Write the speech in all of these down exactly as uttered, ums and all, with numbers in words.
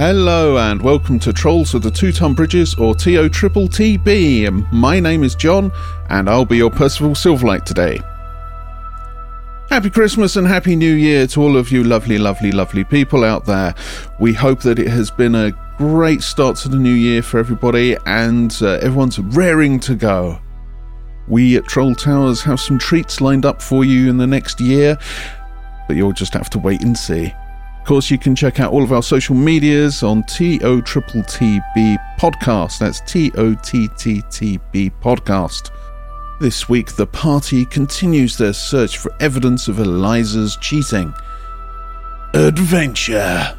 Hello and welcome to Trolls of the Two-Ton Bridges, or T O Triple T B. My name is John and I'll be your Percival Silverlight today. Happy Christmas and Happy New Year to all of you lovely, lovely, lovely people out there. We hope that it has been a great start to the new year for everybody and uh, everyone's raring to go. We at Troll Towers have some treats lined up for you in the next year, but you'll just have to wait and see. Of course, you can check out all of our social medias on T O Triple T B Podcast. That's T O T T T B Podcast. This week, the party continues their search for evidence of Eliza's cheating. Adventure!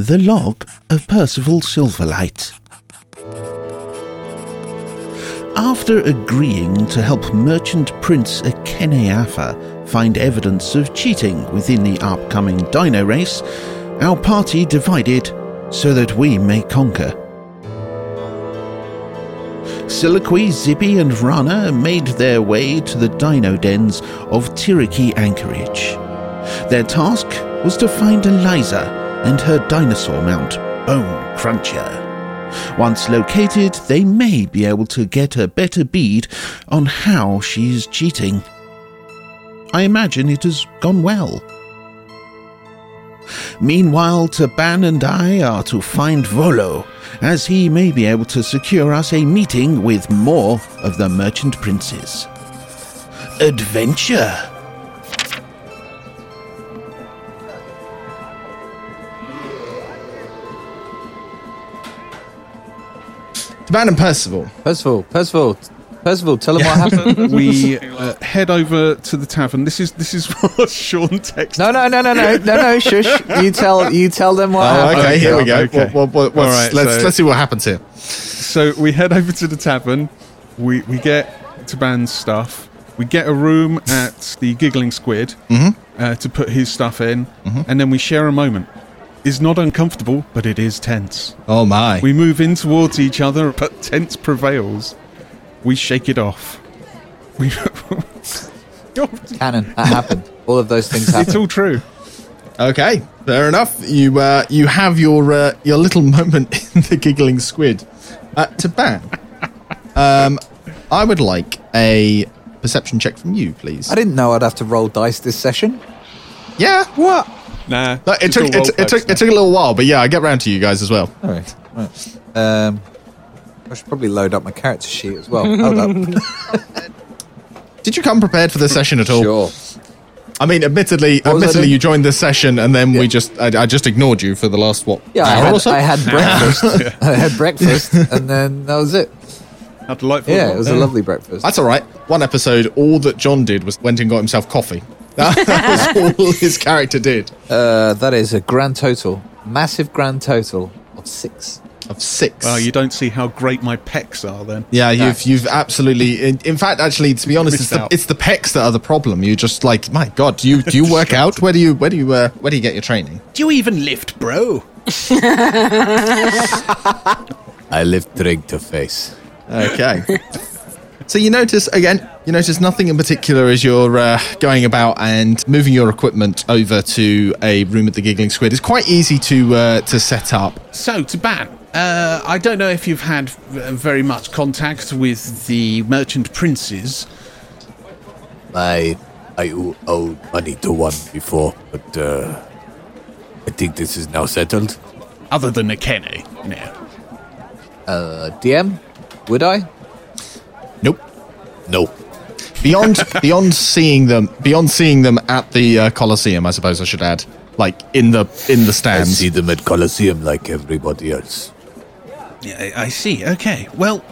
The Log of Percival Silverlight. After agreeing to help Merchant Prince Akeneafa find evidence of cheating within the upcoming dino race, our party divided so that we may conquer. Siliqui, Zippy and Rana made their way to the dino dens of Tiryki Anchorage. Their task was to find Eliza and her dinosaur mount, Bone Cruncher. Once located, they may be able to get a better bead on how she's cheating. I imagine it has gone well. Meanwhile, Taban and I are to find Volo, as he may be able to secure us a meeting with more of the merchant princes. Adventure! Taban and Percival. Percival, Percival, Percival, tell them yeah. what happened. We uh, head over to the tavern. This is this is what Sean texted. No, no, no, no, no, no, no, shush. You tell you tell them what oh, happened. Okay, here we go. Okay. What, what, what, what's, right, let's, so, let's see what happens here. So we head over to the tavern. We, we get Taban's stuff. We get a room at the Giggling Squid mm-hmm. uh, to put his stuff in. Mm-hmm. And then we share a moment. Is not uncomfortable, but it is tense. Oh my. We move in towards each other, but tense prevails. We shake it off. We Canon, that happened. All of those things happened. It's all true. Okay, fair enough. You uh, you have your uh, your little moment in the Giggling Squid. Uh, Taban, um, I would like a perception check from you, please. I didn't know I'd have to roll dice this session. Yeah, what? Nah, no, it, took, it, it, it, took, it took a little while, but yeah, I get round to you guys as well. All right. All right. Um, I should probably load up my character sheet as well. Hold up. Did you come prepared for this session at all? Sure. I mean, admittedly, what admittedly, you joined this session, and then yeah. we just—I I just ignored you for the last what yeah, hour I had, or so. I had breakfast. yeah. I had breakfast, and then that was it. How delightful! Yeah, it was yeah. a lovely breakfast. That's all right. One episode, all that John did was went and got himself coffee. That was all his character did. Uh, that is a grand total, massive grand total of six. Of six. Well, you don't see how great my pecs are then. Yeah, no. you've you've absolutely. In, in fact, actually, to be honest, it's the, it's the pecs that are the problem. You're just like, my God, do you do you work out? Where do you where do you uh, where do you get your training? Do you even lift, bro? I lift drink to face. Okay. So you notice, again, you notice nothing in particular as you're uh, going about and moving your equipment over to a room at the Giggling Squid. It's quite easy to uh, to set up. So, Taban, uh, I don't know if you've had very much contact with the merchant princes. I, I owed money to one before, but uh, I think this is now settled. Other than Akene, no. Uh, D M, would I? Nope. No. Beyond beyond seeing them beyond seeing them at the uh, Colosseum, I suppose I should add. Like in the in the stands. I see them at Colosseum like everybody else. I, I see. Okay. Well,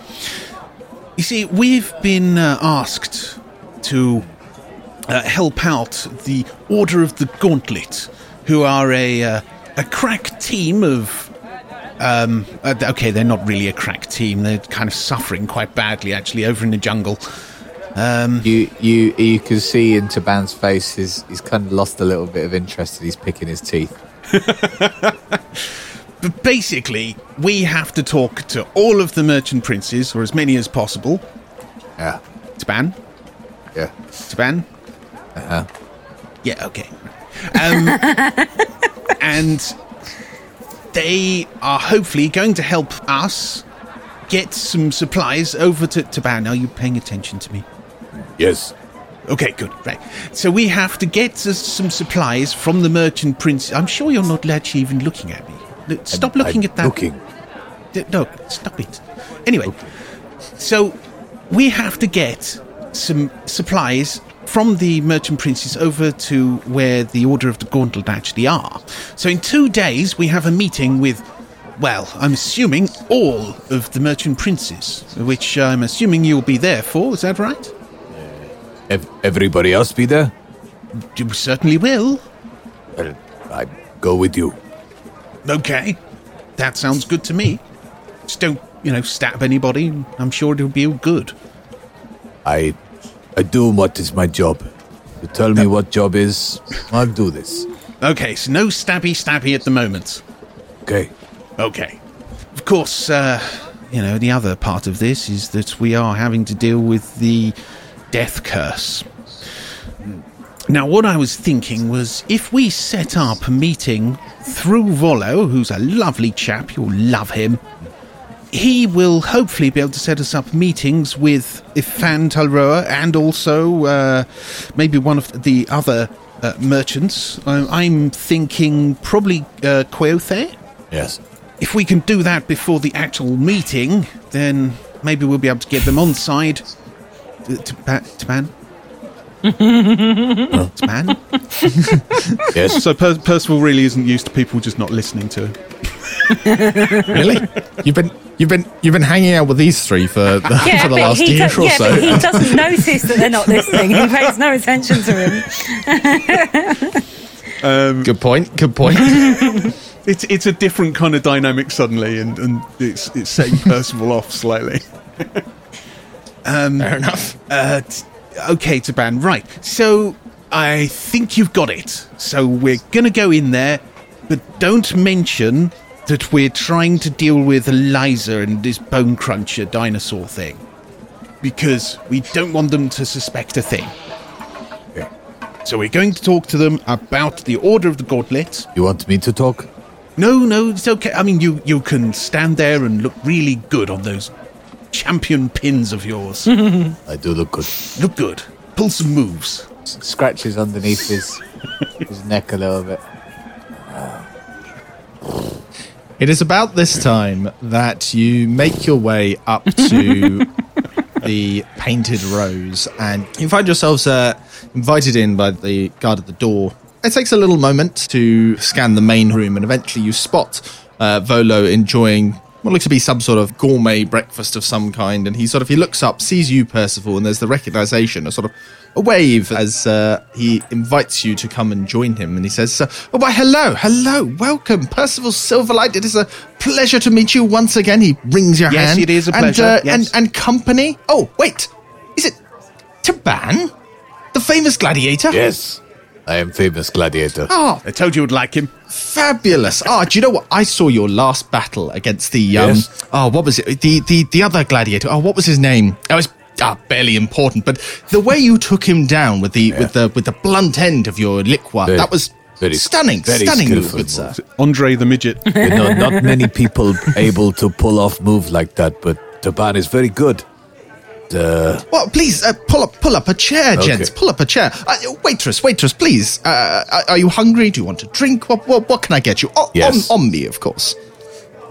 you see, we've been uh, asked to uh, help out the Order of the Gauntlet, who are a uh, a crack team of... Um, uh, okay, they're not really a crack team. They're kind of suffering quite badly, actually, over in the jungle. Um, you you you can see in Taban's face he's, he's kind of lost a little bit of interest and he's picking his teeth. But basically, we have to talk to all of the merchant princes, or as many as possible. Yeah. Taban? Yeah. Taban? Uh-huh. Yeah, okay. Um, and they are hopefully going to help us get some supplies over to Taban. Are you paying attention to me? Yes. Okay, good. Right. So we have to get us some supplies from the merchant prince. I'm sure you're not actually even looking at me. Look, stop I'm, looking I'm at that. Looking. No, stop it. Anyway, okay. So we have to get some supplies from the merchant princes over to where the Order of the Gauntlet actually are. So in two days, we have a meeting with, well, I'm assuming all of the merchant princes, which I'm assuming you'll be there for. Is that right? Ev- everybody else be there? You certainly will. Well, I go with you. Okay. That sounds good to me. Just don't, you know, stab anybody. I'm sure it'll be all good. I I do what is my job. You tell me what job is, I'll do this. Okay, so no stabby stabby at the moment. Okay. Okay. Of course, uh, you know, the other part of this is that we are having to deal with the death curse. Now, what I was thinking was, if we set up a meeting through Volo, who's a lovely chap, you'll love him, he will hopefully be able to set us up meetings with Ifan Talroa and also uh, maybe one of the other uh, merchants. I'm, I'm thinking probably uh, Querthe. Yes. If we can do that before the actual meeting, then maybe we'll be able to get them on side. Taban? Well, it's man. Yes. So per- Percival really isn't used to people just not listening to him. Really? You've been you've been you've been hanging out with these three for the, yeah, for the last year do- or yeah, so. But he doesn't notice that they're not listening. He pays no attention to him. um, good point. Good point. it's it's a different kind of dynamic suddenly, and, and it's it's setting Percival off slightly. um, Fair enough. Uh, t- Okay, Taban, right. So, I think you've got it. So, we're going to go in there, but don't mention that we're trying to deal with Eliza and this Bone Cruncher dinosaur thing. Because we don't want them to suspect a thing. Yeah. So, we're going to talk to them about the Order of the Gauntlet. You want me to talk? No, no, it's okay. I mean, you, you can stand there and look really good on those champion pins of yours. I do look good. Look good. Pull some moves. Scratches underneath his his neck a little bit. It is about this time that you make your way up to the Painted Rose, and you find yourselves uh, invited in by the guard at the door. It takes a little moment to scan the main room, and eventually you spot uh, Volo enjoying what looks to be some sort of gourmet breakfast of some kind, and he sort of he looks up, sees you, Percival, and there's the recognition, a sort of a wave as uh, he invites you to come and join him, and he says, uh, "Oh, why, hello, hello, welcome, Percival Silverlight. It is a pleasure to meet you once again." He wrings your yes, hand. Yes, it is a pleasure. And, uh, yes. and and company. Oh, wait, is it Taban, the famous gladiator? Yes. I am famous gladiator. Oh, I told you would like him. Fabulous. Oh, do you know what? I saw your last battle against the... Um, yes. Oh, what was it? The, the the other gladiator. Oh, what was his name? That was ah, barely important, but the way you took him down with the yeah. with the with the blunt end of your liqueur, very, that was very, stunning, very stunning move, good sir. Andre the Midget. You know, not many people able to pull off move like that, but Taban is very good. Uh, well, please uh, pull up, pull up a chair, okay. Gents. Pull up a chair. Uh, waitress, waitress, please. Uh, are, are you hungry? Do you want a drink? What, what, what can I get you? O- yes. on, on me, of course.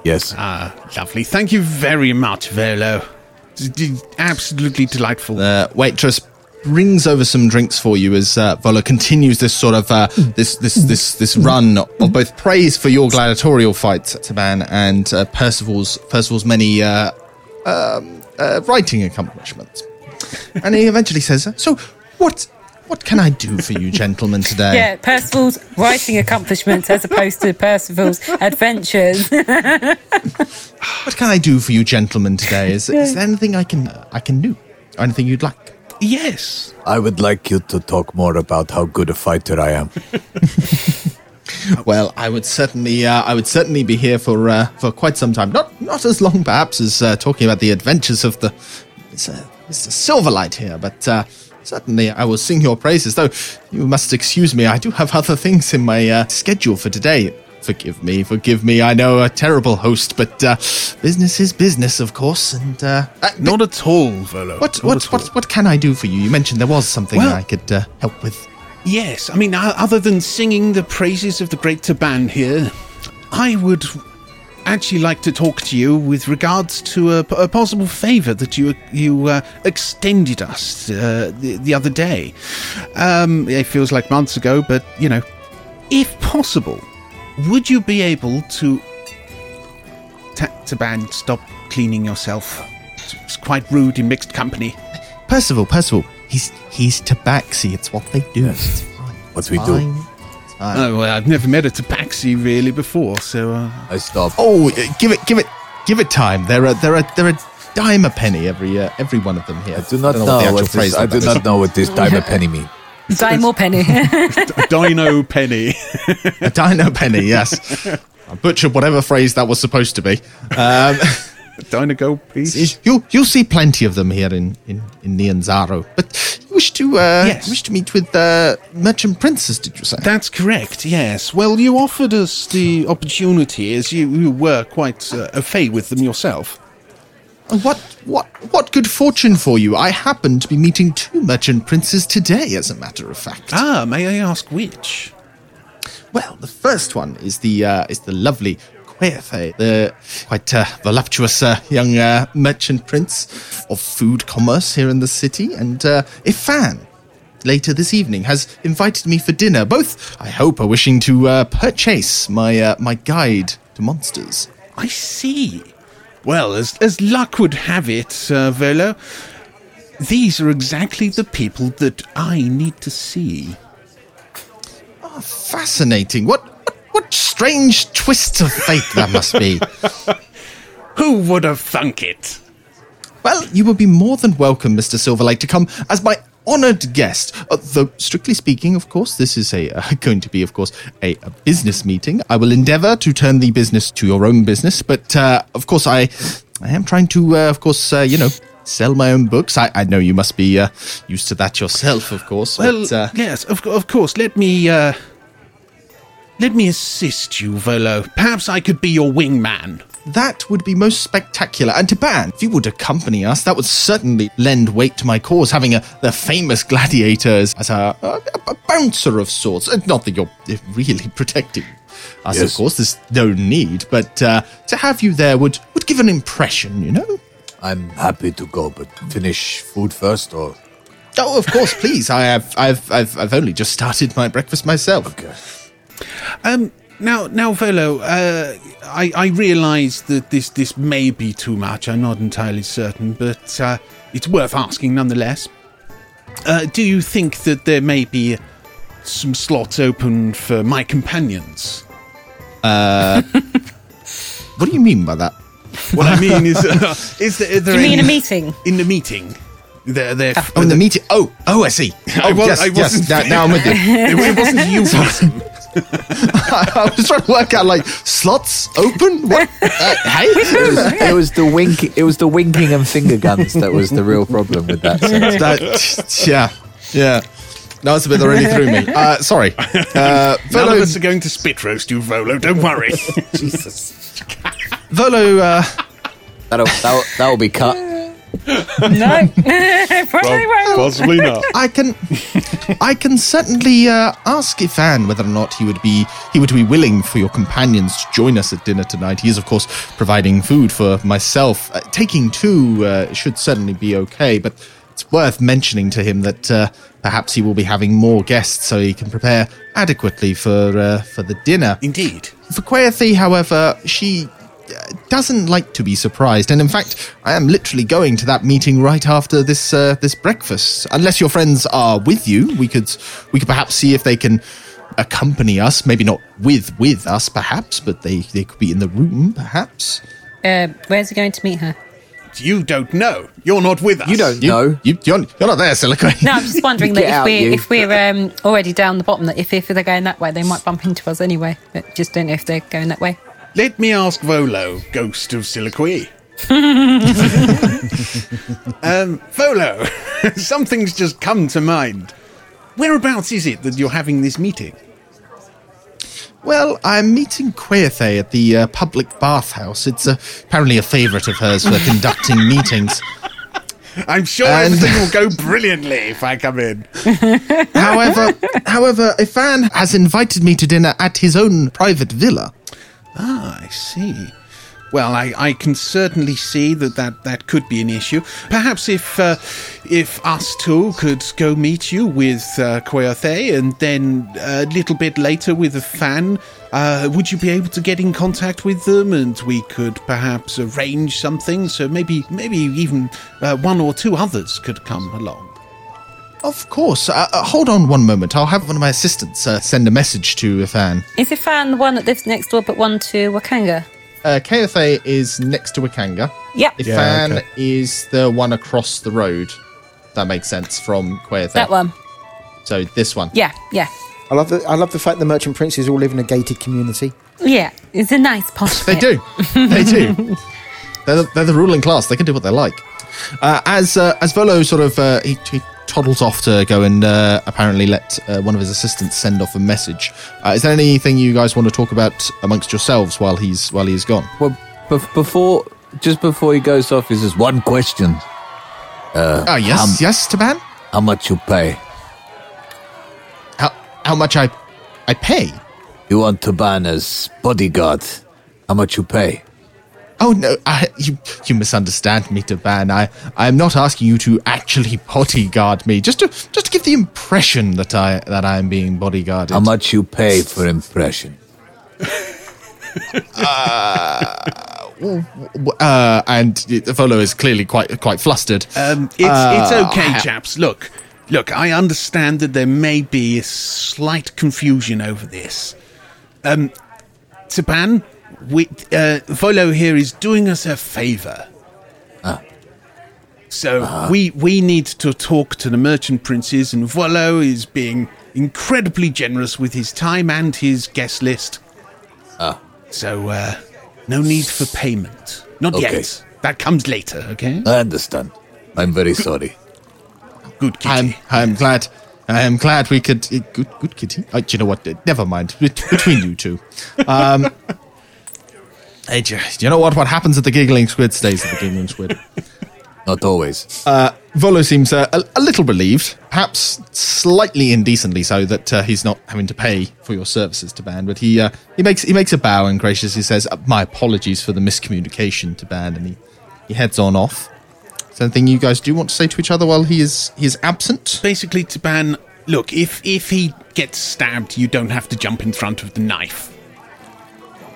Yes. Ah, lovely. Thank you very much, Volo. D- d- absolutely delightful. Uh, waitress, brings over some drinks for you as uh, Volo continues this sort of uh, this this this this run of both praise for your gladiatorial fight, Taban, and uh, Percival's Percival's many uh, um, uh, writing accomplishments. And he eventually says, "So, what what can I do for you, gentlemen, today?" Yeah, Percival's writing accomplishments as opposed to Percival's adventures. What can I do for you, gentlemen, today? Is, is there anything I can uh, I can do? Or anything you'd like? Yes. I would like you to talk more about how good a fighter I am. Well, I would certainly, uh, I would certainly be here for uh, for quite some time. Not not as long, perhaps, as uh, talking about the adventures of the Mister Silverlight here, but uh, certainly I will sing your praises. Though you must excuse me, I do have other things in my uh, schedule for today. Forgive me, forgive me. I know a terrible host, but uh, business is business, of course. And uh, uh, not at all, Volo. What, what, what, all. what can I do for you? You mentioned there was something well, I could uh, help with. Yes, I mean, other than singing the praises of the great Taban here, I would actually like to talk to you with regards to a, a possible favour that you you uh, extended us uh, the, the other day. Um, it feels like months ago, but you know, if possible. Would you be able to... Ta- Taban, stop cleaning yourself. It's quite rude in mixed company. Percival, Percival, he's he's tabaxi. It's what they do. It's fine. What it's we fine. do? It's fine. Oh, well, I've never met a tabaxi really before, so... Uh... I stopped. Oh, give it, give it, give it time. They're a, they're a, they're a dime a penny every uh, every one of them here. I do not I know, know what this. I do not know what this dime a penny means. Dino penny. A dino penny. A dino penny, yes. I butchered whatever phrase that was supposed to be. Um, dino go piece. You'll, you'll see plenty of them here in, in, in Nyanzaru. But you wish to, uh, yes. wish to meet with the uh, Merchant Princes, did you say? That's correct, yes. Well, you offered us the opportunity as you, you were quite uh, au fait with them yourself. What what what good fortune for you. I happen to be meeting two merchant princes today, as a matter of fact. Ah, may I ask which? Well, the first one is the uh, is the lovely Querthe, the quite uh, voluptuous uh, young uh, merchant prince of food commerce here in the city. And uh, Ifan, later this evening, has invited me for dinner. Both, I hope, are wishing to uh, purchase my uh, my guide to monsters. I see. Well, as as luck would have it, uh, Volo, these are exactly the people that I need to see. Oh, fascinating. What what, what strange twists of fate that must be. Who would have thunk it? Well, you will be more than welcome, Mister Silverlight, to come as my honoured guest. Uh, though, strictly speaking, of course, this is a uh, going to be, of course, a, a business meeting. I will endeavour to turn the business to your own business, but uh, of course, I, I am trying to, uh, of course, uh, you know, sell my own books. I, I know you must be uh, used to that yourself, of course. Well, but, uh, yes, of, of course. Let me, uh, let me assist you, Volo. Perhaps I could be your wingman. That would be most spectacular. And Taban, if you would accompany us, that would certainly lend weight to my cause, having a, the famous gladiators as a, a, a bouncer of sorts. Not that you're really protecting us, yes. Of course, there's no need, but uh, to have you there would, would give an impression, you know? I'm happy to go, but finish food first, or...? Oh, of course, please. I have, I've, I've, I've only just started my breakfast myself. Okay. Um... Now, now, Volo, uh, I, I realise that this, this may be too much. I'm not entirely certain, but uh, it's worth asking nonetheless. Uh, do you think that there may be some slots open for my companions? Uh, what do you mean by that? What I mean is... Uh, is there, is there do you any, mean in a meeting? In the meeting. They're, they're, oh, in the meeting. Oh, oh, I see. I, was, yes, I wasn't... Yes, now I'm with you. It wasn't you, Wilson. I was trying to work out, like, slots open? What? Uh, hey? It was, it was the wink. It was the winking and finger guns that was the real problem with that. that yeah, yeah. No, it's a bit already through me. Uh, sorry. Uh, Volo, none of us are going to spit roast you, Volo. Don't worry. Jesus. Volo. Uh... That'll, that'll that'll be cut. No, probably well, possibly not. I can, I can certainly uh, ask Ifan whether or not he would be he would be willing for your companions to join us at dinner tonight. He is, of course, providing food for myself. Uh, taking two uh, should certainly be okay, but It's worth mentioning to him that uh, perhaps he will be having more guests so he can prepare adequately for uh, for the dinner. Indeed. For Querthe, however, she doesn't like to be surprised, and in fact, I am literally going to that meeting right after this uh, this breakfast. Unless your friends are with you, we could we could perhaps see if they can accompany us. Maybe not with with us, perhaps, but they, they could be in the room, perhaps. Uh, where's he going to meet her? You don't know. You're not with us. You don't you, know. You, you're, you're not there, Siliqui. No, I'm just wondering that if, out, we're, if we're um, already down the bottom, that if, if they're going that way, they might bump into us anyway. But just don't know if they're going that way. Let me ask Volo, ghost of Siliqui. um, Volo, something's just come to mind. Whereabouts is it that you're having this meeting? Well, I'm meeting Querthe at the uh, public bathhouse. It's uh, apparently a favourite of hers for conducting meetings. I'm sure and everything will go brilliantly if I come in. however, however, Ifan has invited me to dinner at his own private villa. Ah, I see. Well, I, I can certainly see that, that that could be an issue. Perhaps if uh, if us two could go meet you with uh, Querthe, and then a little bit later with a fan, uh, would you be able to get in contact with them? And we could perhaps arrange something, so maybe maybe even uh, one or two others could come along. Of course. Uh, uh, hold on one moment. I'll have one of my assistants uh, send a message to Ifan. Is Ifan the one that lives next door but one to Wakanga? Uh, Kweothay is next to Wakanga. Yep. Ifan yeah, okay. is the one across the road. That makes sense from Kweothay. That one. So this one. Yeah, yeah. I love the, I love the fact the Merchant Princes all live in a gated community. Yeah, it's a nice posh bit. They do. They do. They're the, they're the ruling class. They can do what they like. Uh, as uh, as Volo sort of... Uh, he, he toddles off to go and uh, apparently let uh, one of his assistants send off a message. Uh, is there anything you guys want to talk about amongst yourselves while he's while he's gone? Well, b- before just before he goes off, is just one question. Uh, oh yes, um, yes, Taban. How much you pay? How how much I I pay? You want Taban as bodyguard? How much you pay? Oh, no, I, you, you misunderstand me, Taban. I, I'm not asking you to actually bodyguard me, just to just to give the impression that I that I am being bodyguarded. How much you pay for impression? uh, uh, and Volo is clearly quite quite flustered. Um, it's, uh, it's okay, chaps. Look, look, I understand that there may be a slight confusion over this. Um, Taban... We, uh, Volo here is doing us a favour. Ah. So uh-huh. we we need to talk to the Merchant Princes, and Volo is being incredibly generous with his time and his guest list. Ah. So uh, no need for payment. Not okay. yet. That comes later, okay? I understand. I'm very good, sorry. Good kitty. I'm, I'm glad... I am glad we could... Good, good kitty. Oh, do you know what? Never mind. Between you two. Um... Hey, you know what? What happens at the Giggling Squid stays at the Giggling Squid. Not always. Uh, Volo seems uh, a, a little relieved, perhaps slightly indecently so, that uh, he's not having to pay for your services, Taban. But he uh, he makes he makes a bow and graciously says, "My apologies for the miscommunication, Taban," and he, he heads on off. Is there anything you guys do want to say to each other while he is he is absent? Basically, Taban, look, if if he gets stabbed, you don't have to jump in front of the knife.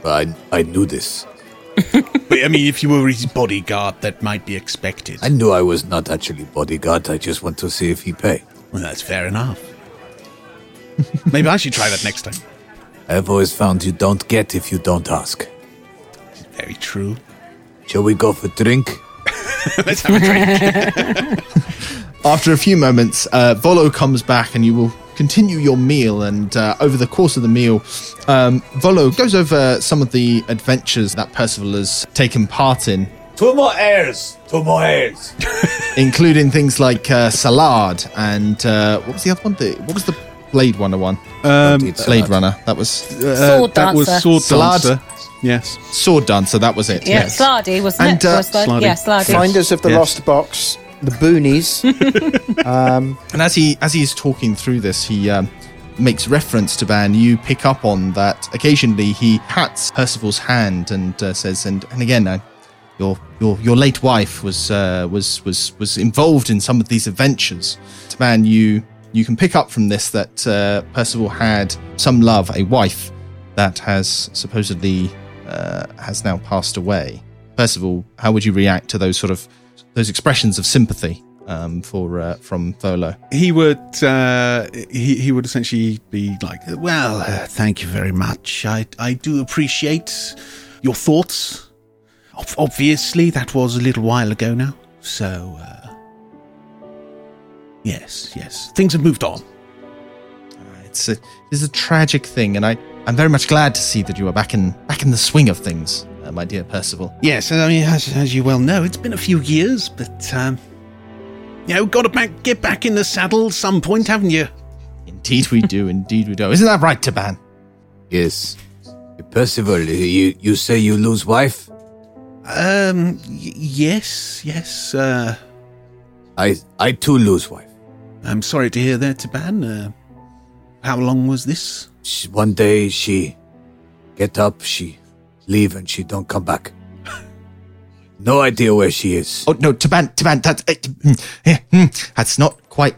I I knew this. But I mean, if you were his bodyguard, that might be expected. I knew I was not actually bodyguard. I just want to see if he pay. Well, that's fair enough. Maybe I should try that next time. I've always found you don't get if you don't ask. It's very true. Shall we go for a drink? Let's have a drink. After a few moments, uh, Volo comes back and you will... continue your meal, and uh, over the course of the meal, um, Volo goes over some of the adventures that Percival has taken part in. Two more airs! Two more airs! Including things like uh, Salad and uh, what was the other one? The, what was the Blade Runner one? Um, Blade Salad. Runner. That was uh, Sword Dancer. That was Sword Salad. Dancer. Yes. Sword Dancer, that was it. Yeah, yes. Slardy, wasn't and, uh, it? Slardy. Yeah, Slardy. Finders of the yes. Lost Box. The boonies. um, and as he as he is talking through this, he um, makes reference to Van. You pick up on that occasionally he pats Percival's hand and uh, says, and, and again, I, your your your late wife was uh, was was was involved in some of these adventures. Taban, you you can pick up from this that uh, Percival had some love, a wife that has supposedly uh, has now passed away. Percival, how would you react to those sort of those expressions of sympathy um, for uh, from Volo? He would uh, he he would essentially be like, well, uh, thank you very much. I I do appreciate your thoughts. Obviously, that was a little while ago now, so, uh, yes, yes. Things have moved on. Uh, it's, a, it's a tragic thing, and I, I'm very much glad to see that you are back in back in the swing of things, uh, my dear Percival. Yes, I mean, as, as you well know, it's been a few years, but, um, you know, got to back, get back in the saddle at some point, haven't you? Indeed we do, indeed we do. Isn't that right, Taban? Yes. Percival, you, you say you lose wife? Um, y- yes, yes, uh... I, I too lose wife. I'm sorry to hear that, Taban. Uh, how long was this? She, one day she get up, she leave, and she don't come back. No idea where she is. Oh, no, Taban, Taban, that, uh, that's not quite,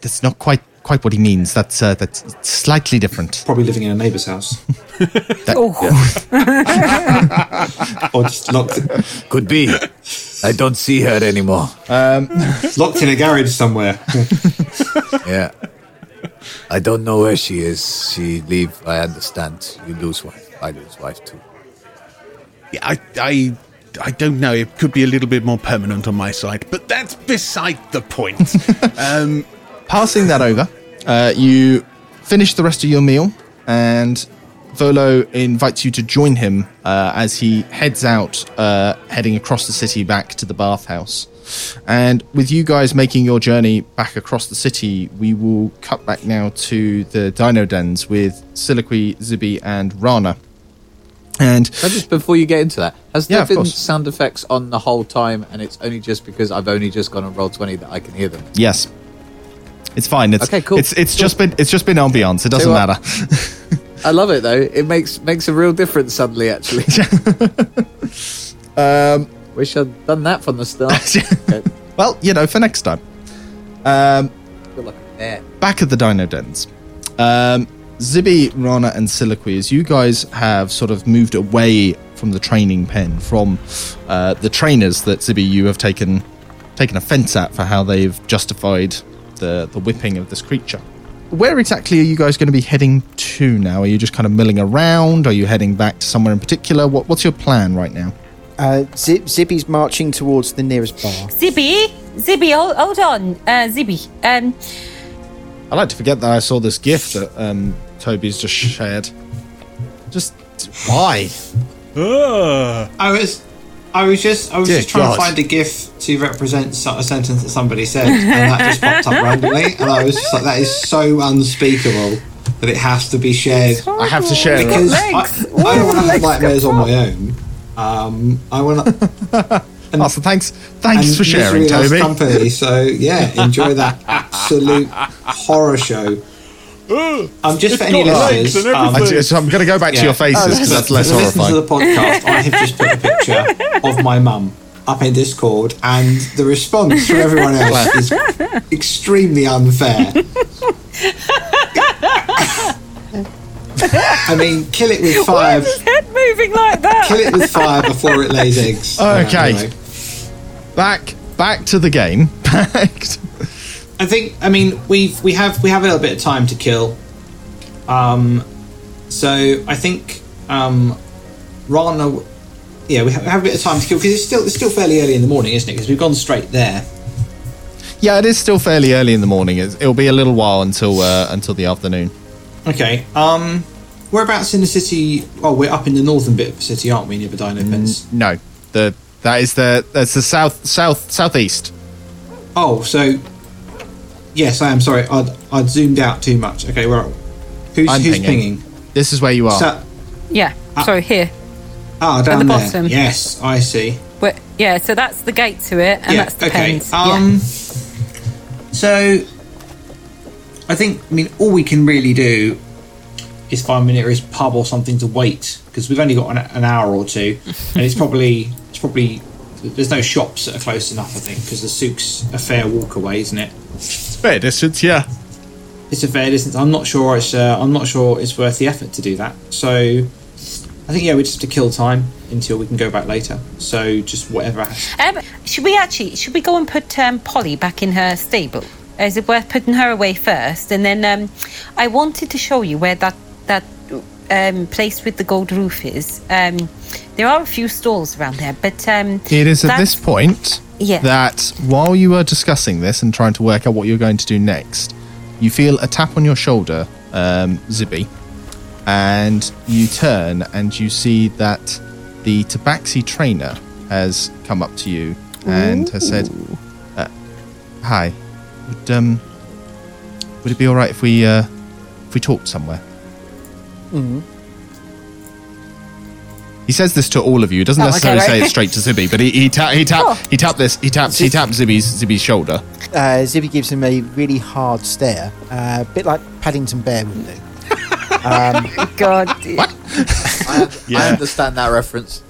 that's not quite, quite what he means. That's, uh, that's slightly different. Probably living in a neighbour's house. That, oh. Or just locked. Could be. I don't see her anymore. Um, locked in a garage somewhere. Yeah. I don't know where she is. She leave. I understand. You lose wife. I lose wife too. Yeah, I, I, I don't know. It could be a little bit more permanent on my side, but that's beside the point. um, Passing that over, uh, you finish the rest of your meal and Volo invites you to join him uh, as he heads out, uh, heading across the city back to the bathhouse. And with you guys making your journey back across the city, we will cut back now to the Dino Dens with Siliqui, Zippy, and Rana. And so just before you get into that, has there yeah, been sound effects on the whole time? And it's only just because I've only just gone on roll twenty that I can hear them. Yes, it's fine. It's okay, cool. It's it's cool. just been it's just been ambiance. It doesn't matter. I love it, though. It makes makes a real difference suddenly, actually. um, Wish I'd done that from the start. Okay. Well, you know, for next time. Um, I feel like I'm there. Back at the Dino Dens. Um, Zippy, Rana, and Siliqui, as you guys have sort of moved away from the training pen, from uh, the trainers that, Zippy, you have taken taken offence at for how they've justified the, the whipping of this creature. Where exactly are you guys going to be heading to now? Are you just kind of milling around? Are you heading back to somewhere in particular? What, what's your plan right now? Uh, Zip, Zippy's marching towards the nearest bar. Zippy! Zippy, hold, hold on. Uh, Zippy. Um, I like to forget that I saw this gift that um, Toby's just shared. Just, why? Uh. I was... I was just I was Dear just trying God. to find a gif to represent a sentence that somebody said, and that just popped up randomly, and I was just like, that is so unspeakable that it has to be shared. I have to share it. Because I, I don't want to have nightmares on my own. Um, I want to... Awesome, thanks thanks for sharing, Toby. Company, so, yeah, enjoy that absolute horror show. I'm um, just it's for any listeners. Um, I'm going to go back yeah. to your faces because oh, that's less horrifying. To the podcast, I have just put a picture of my mum up in Discord, and the response from everyone else is extremely unfair. I mean, kill it with fire. Why is his head moving like that? Kill it with fire before it lays eggs. Okay, uh, anyway. back back to the game. Back. To- I think, I mean, we've, we have we have a little bit of time to kill. Um, so I think um, Rana, yeah, we have, we have a bit of time to kill because it's still it's still fairly early in the morning, isn't it? Because we've gone straight there. Yeah, it is still fairly early in the morning. It's, it'll be a little while until uh, until the afternoon. Okay. Um, whereabouts in the city? Oh, we're up in the northern bit of the city, aren't we, near the Dino Pens? Mm, no, the that is the that's the south south southeast. Oh, so. Yes, I am. Sorry, I'd, I'd zoomed out too much. Okay, well, who's, I'm who's pinging. pinging? This is where you are. So, yeah, uh, so here. Ah, down at the there. Bottom. Yes, I see. But, yeah, so that's the gate to it, and yeah, that's the okay. pens. Um, yeah. So, I think, I mean, all we can really do is find a minute is pub or something to wait, because we've only got an, an hour or two, and it's probably it's probably there's no shops that are close enough, I think, because the souk's a fair walk away, isn't it? It's a fair distance, yeah. It's a fair distance. I'm not sure it's uh, I'm not sure it's worth the effort to do that. So I think yeah, we just have to kill time until we can go back later. So just whatever happens. Um, should we actually should we go and put um, Polly back in her stable? Is it worth putting her away first? And then um, I wanted to show you where that that um, place with the gold roof is. Um, there are a few stalls around there, but um, it is at this point yeah. that while you were discussing this and trying to work out what you're going to do next, you feel a tap on your shoulder, um, Zippy, and you turn and you see that the tabaxi trainer has come up to you and Ooh. has said, uh, "Hi. Would, um, would it be all right if we uh, if we talked somewhere?" Mm. He says this to all of you. He doesn't oh, necessarily okay, right? say it straight to Zibby, but he he ta- he tapped oh. he tapped this he tapped he tapped Zibby's Zibby's shoulder. Uh, Zippy gives him a really hard stare, uh, a bit like Paddington Bear would do. um, God, what? I, yeah. I understand that reference.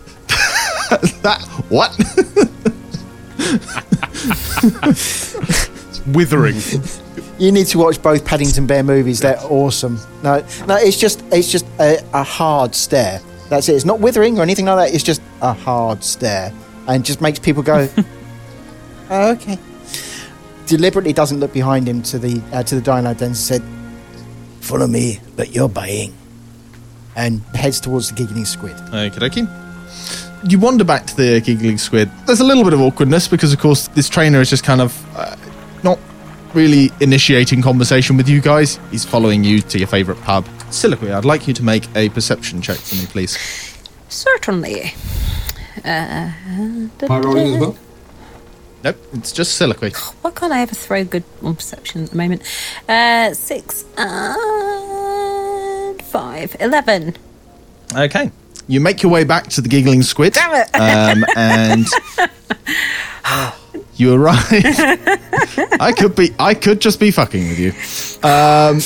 that what? Withering. You need to watch both Paddington Bear movies. They're awesome. No, no, it's just it's just a, a hard stare. That's it. It's not withering or anything like that. It's just a hard stare, and just makes people go, oh, "Okay." Deliberately doesn't look behind him to the uh, to the Dino Dens and said, "Follow me, but you're buying," and heads towards the Giggling Squid. Okie dokie. You wander back to the Giggling Squid. There's a little bit of awkwardness because, of course, this trainer is just kind of. Uh, not really initiating conversation with you guys. He's following you to your favourite pub. Siliqui, I'd like you to make a perception check for me, please. Certainly. Uh, Am I rolling as well? Nope, it's just Siliqui. Why can't I ever throw good on perception at the moment? Uh, six and five. Eleven. Okay. You make your way back to the Giggling Squid. Damn it! Um, and... You arrive. I could be. I could just be fucking with you. Um,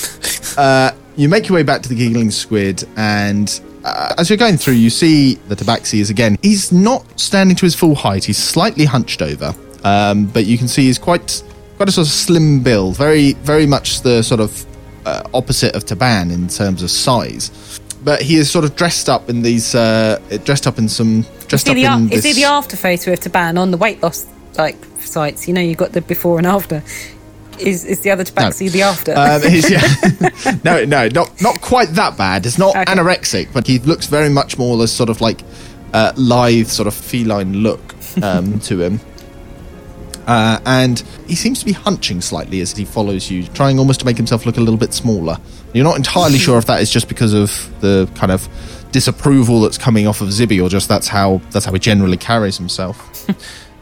uh, you make your way back to the Giggling Squid, and uh, as you're going through, you see the tabaxi is again. He's not standing to his full height. He's slightly hunched over, um, but you can see he's quite, quite a sort of slim build. Very, very much the sort of uh, opposite of Taban in terms of size. But he is sort of dressed up in these, uh, dressed up in some, dressed up the, in this. Is he the afterphoto of Taban on the weight loss? Like sites, you know, you've got the before and after. Is is the other tabaxi no. the after? Um, yeah. no, no, not not quite that bad. It's not okay. anorexic, but he looks very much more this sort of like uh, lithe, sort of feline look um, to him. Uh, and he seems to be hunching slightly as he follows you, trying almost to make himself look a little bit smaller. You're not entirely sure if that is just because of the kind of disapproval that's coming off of Zibby, or just that's how that's how he generally carries himself.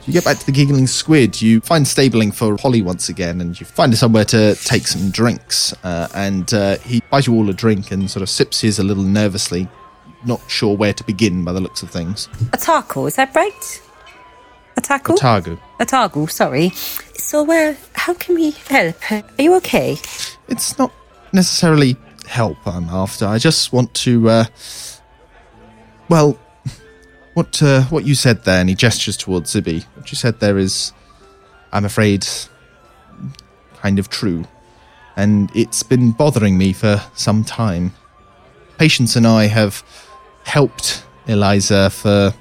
You get back to the Giggling Squid, you find stabling for Polly once again, and you find her somewhere to take some drinks. Uh, and uh, he buys you all a drink and sort of sips his a little nervously, not sure where to begin by the looks of things. Ataru, is that right? Ataru? Ataru. Ataru, sorry. So, uh, how can we help? Are you okay? It's not necessarily help I'm after. I just want to, uh, well... What uh, what you said there, and he gestures towards Zippy, what you said there is, I'm afraid, kind of true. And it's been bothering me for some time. Patience and I have helped Eliza for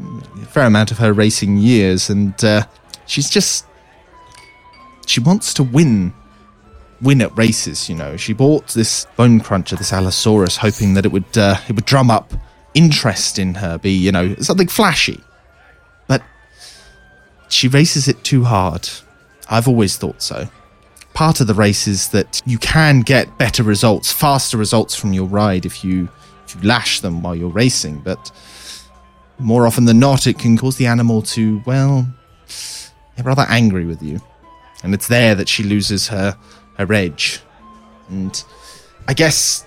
a fair amount of her racing years, and uh, she's just... She wants to win. Win at races, you know. She bought this Bone Cruncher, this Allosaurus, hoping that it would uh, it would drum up interest in her, be, you know, something flashy. But she races it too hard. I've always thought so. Part of the race is that you can get better results, faster results from your ride if you, if you lash them while you're racing, but more often than not, it can cause the animal to, well, get rather angry with you. And it's there that she loses her, her edge. And I guess,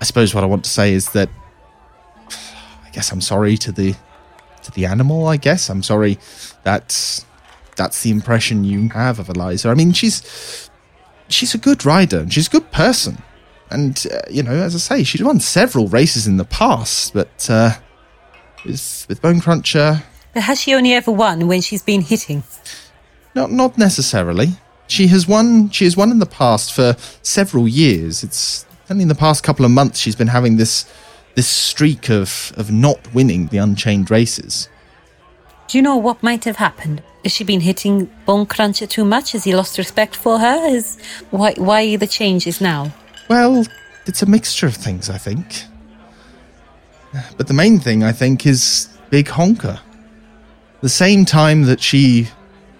I suppose what I want to say is that I guess I'm sorry to the to the animal, I guess. I'm sorry that that's the impression you have of Eliza. I mean, she's she's a good rider and she's a good person. And, uh, you know, as I say, she's won several races in the past, but uh, with, with Bone Cruncher... But has she only ever won when she's been hitting? Not, not necessarily. She has won. She has won in the past for several years. It's only in the past couple of months she's been having this this streak of, of not winning the Unchained Races. Do you know what might have happened? Has she been hitting Bone Cruncher too much? Has he lost respect for her? Is, why, why the changes now? Well, it's a mixture of things, I think. But the main thing, I think, is Big Honker. The same time that she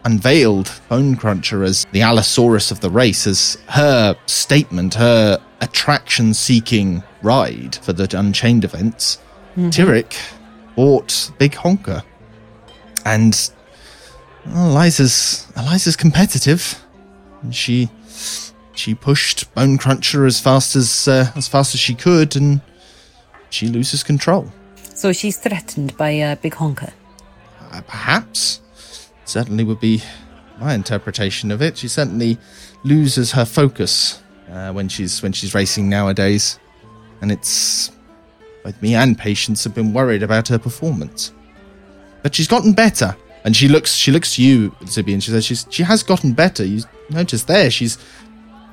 unveiled Bone Cruncher as the Allosaurus of the race, as her statement, her attraction-seeking ride for the Unchained events, mm-hmm. Tiryki bought Big Honker. And well, Eliza's Eliza's competitive. And she she pushed Bone Cruncher as fast as uh, as fast as she could, and she loses control. So she's threatened by uh, Big Honker. Uh, perhaps, certainly would be my interpretation of it. She certainly loses her focus uh, when she's when she's racing nowadays, and it's both me and Patience have been worried about her performance. But she's gotten better. And she looks she looks to you, Zippy, and she says she's, she has gotten better. You notice there, she's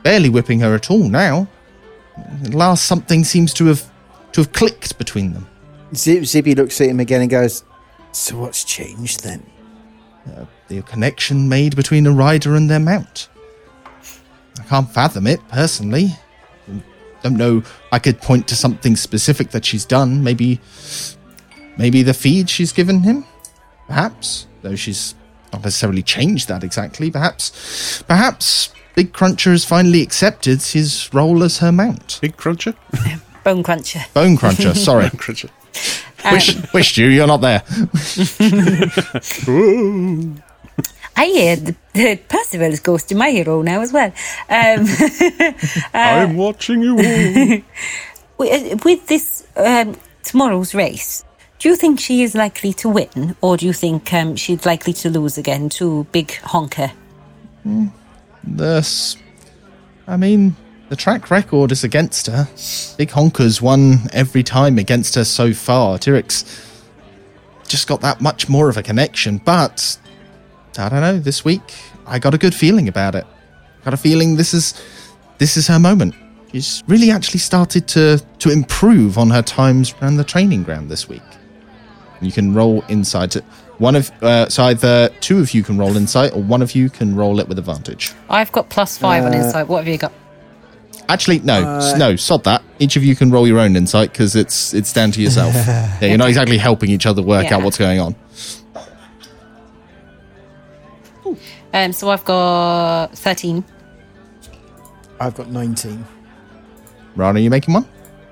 barely whipping her at all now. At last, something seems to have to have clicked between them. Zip, Zippy looks at him again and goes, so what's changed then? Uh, the connection made between a rider and their mount. I can't fathom it, personally. I don't know, I could point to something specific that she's done. Maybe, maybe the feed she's given him? Perhaps, though she's not necessarily changed that exactly, perhaps perhaps Big Cruncher has finally accepted his role as her mount. Big Cruncher? Bone Cruncher. Bone Cruncher, sorry. Bone Cruncher. Um, Wish, wished you, you're not there. I hear the, the Percival is ghost in my hero now as well. Um, uh, I'm watching you all. With, with this, um, tomorrow's race, do you think she is likely to win, or do you think um, she's likely to lose again to Big Honker? Mm, this, I mean, the track record is against her. Big Honker's won every time against her so far. Tyrick's just got that much more of a connection, but I don't know, this week I got a good feeling about it. Got a feeling this is this is her moment. She's really actually started to, to improve on her times around the training ground this week. You can roll insight. One of uh, so either two of you can roll insight, or one of you can roll it with advantage. I've got plus five uh, on insight. What have you got? Actually, no, uh, no, sod that. Each of you can roll your own insight because it's it's down to yourself. Yeah, you're not exactly helping each other work yeah. out what's going on. Um, so I've got thirteen. I've got nineteen. Rana, are you making one?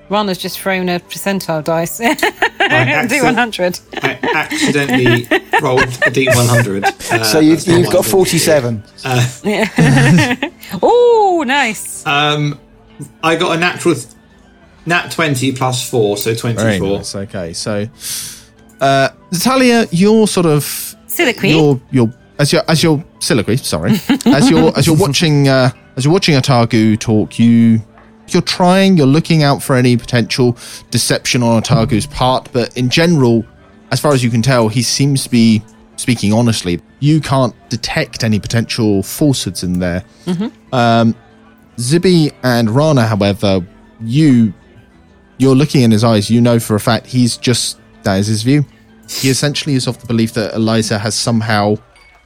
Rana's just thrown a percentile dice. D one hundred. I accidentally rolled a D one hundred. Uh, so you've, you've got forty-seven. Uh, yeah. Oh, nice. Um, I got a natural th- nat twenty plus four, so twenty-four. Very nice. Okay, so uh, Natalia, your sort of Siliqui. Your your as your as your Siliqui. Sorry, as you're as you're watching uh, as you're watching Ataru talk, you. You're trying, you're looking out for any potential deception on Otagu's part, but in general, as far as you can tell, he seems to be speaking honestly. You can't detect any potential falsehoods in there. Mm-hmm. Um, Zippy and Rana, however, you, you're looking in his eyes, you know for a fact he's just, that is his view. He essentially is of the belief that Eliza has somehow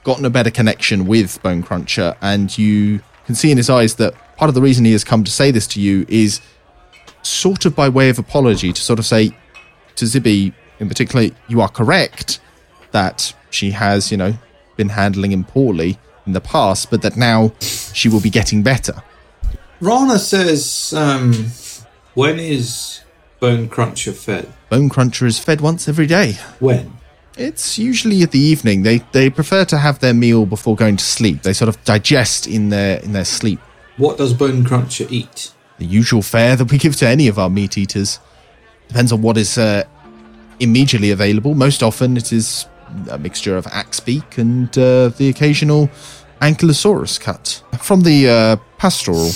gotten a better connection with Bone Cruncher, and you can see in his eyes that part of the reason he has come to say this to you is sort of by way of apology, to sort of say to Zippy in particular, you are correct that she has, you know, been handling him poorly in the past, but that now she will be getting better. Rana says, um, when is Bone Cruncher fed? Bone Cruncher is fed once every day. When? It's usually at the evening. They they prefer to have their meal before going to sleep. They sort of digest in their in their sleep. What does Bone Cruncher eat? The usual fare that we give to any of our meat eaters. Depends on what is uh, immediately available. Most often it is a mixture of axbeak and uh, the occasional ankylosaurus cut. From the uh, pastoral...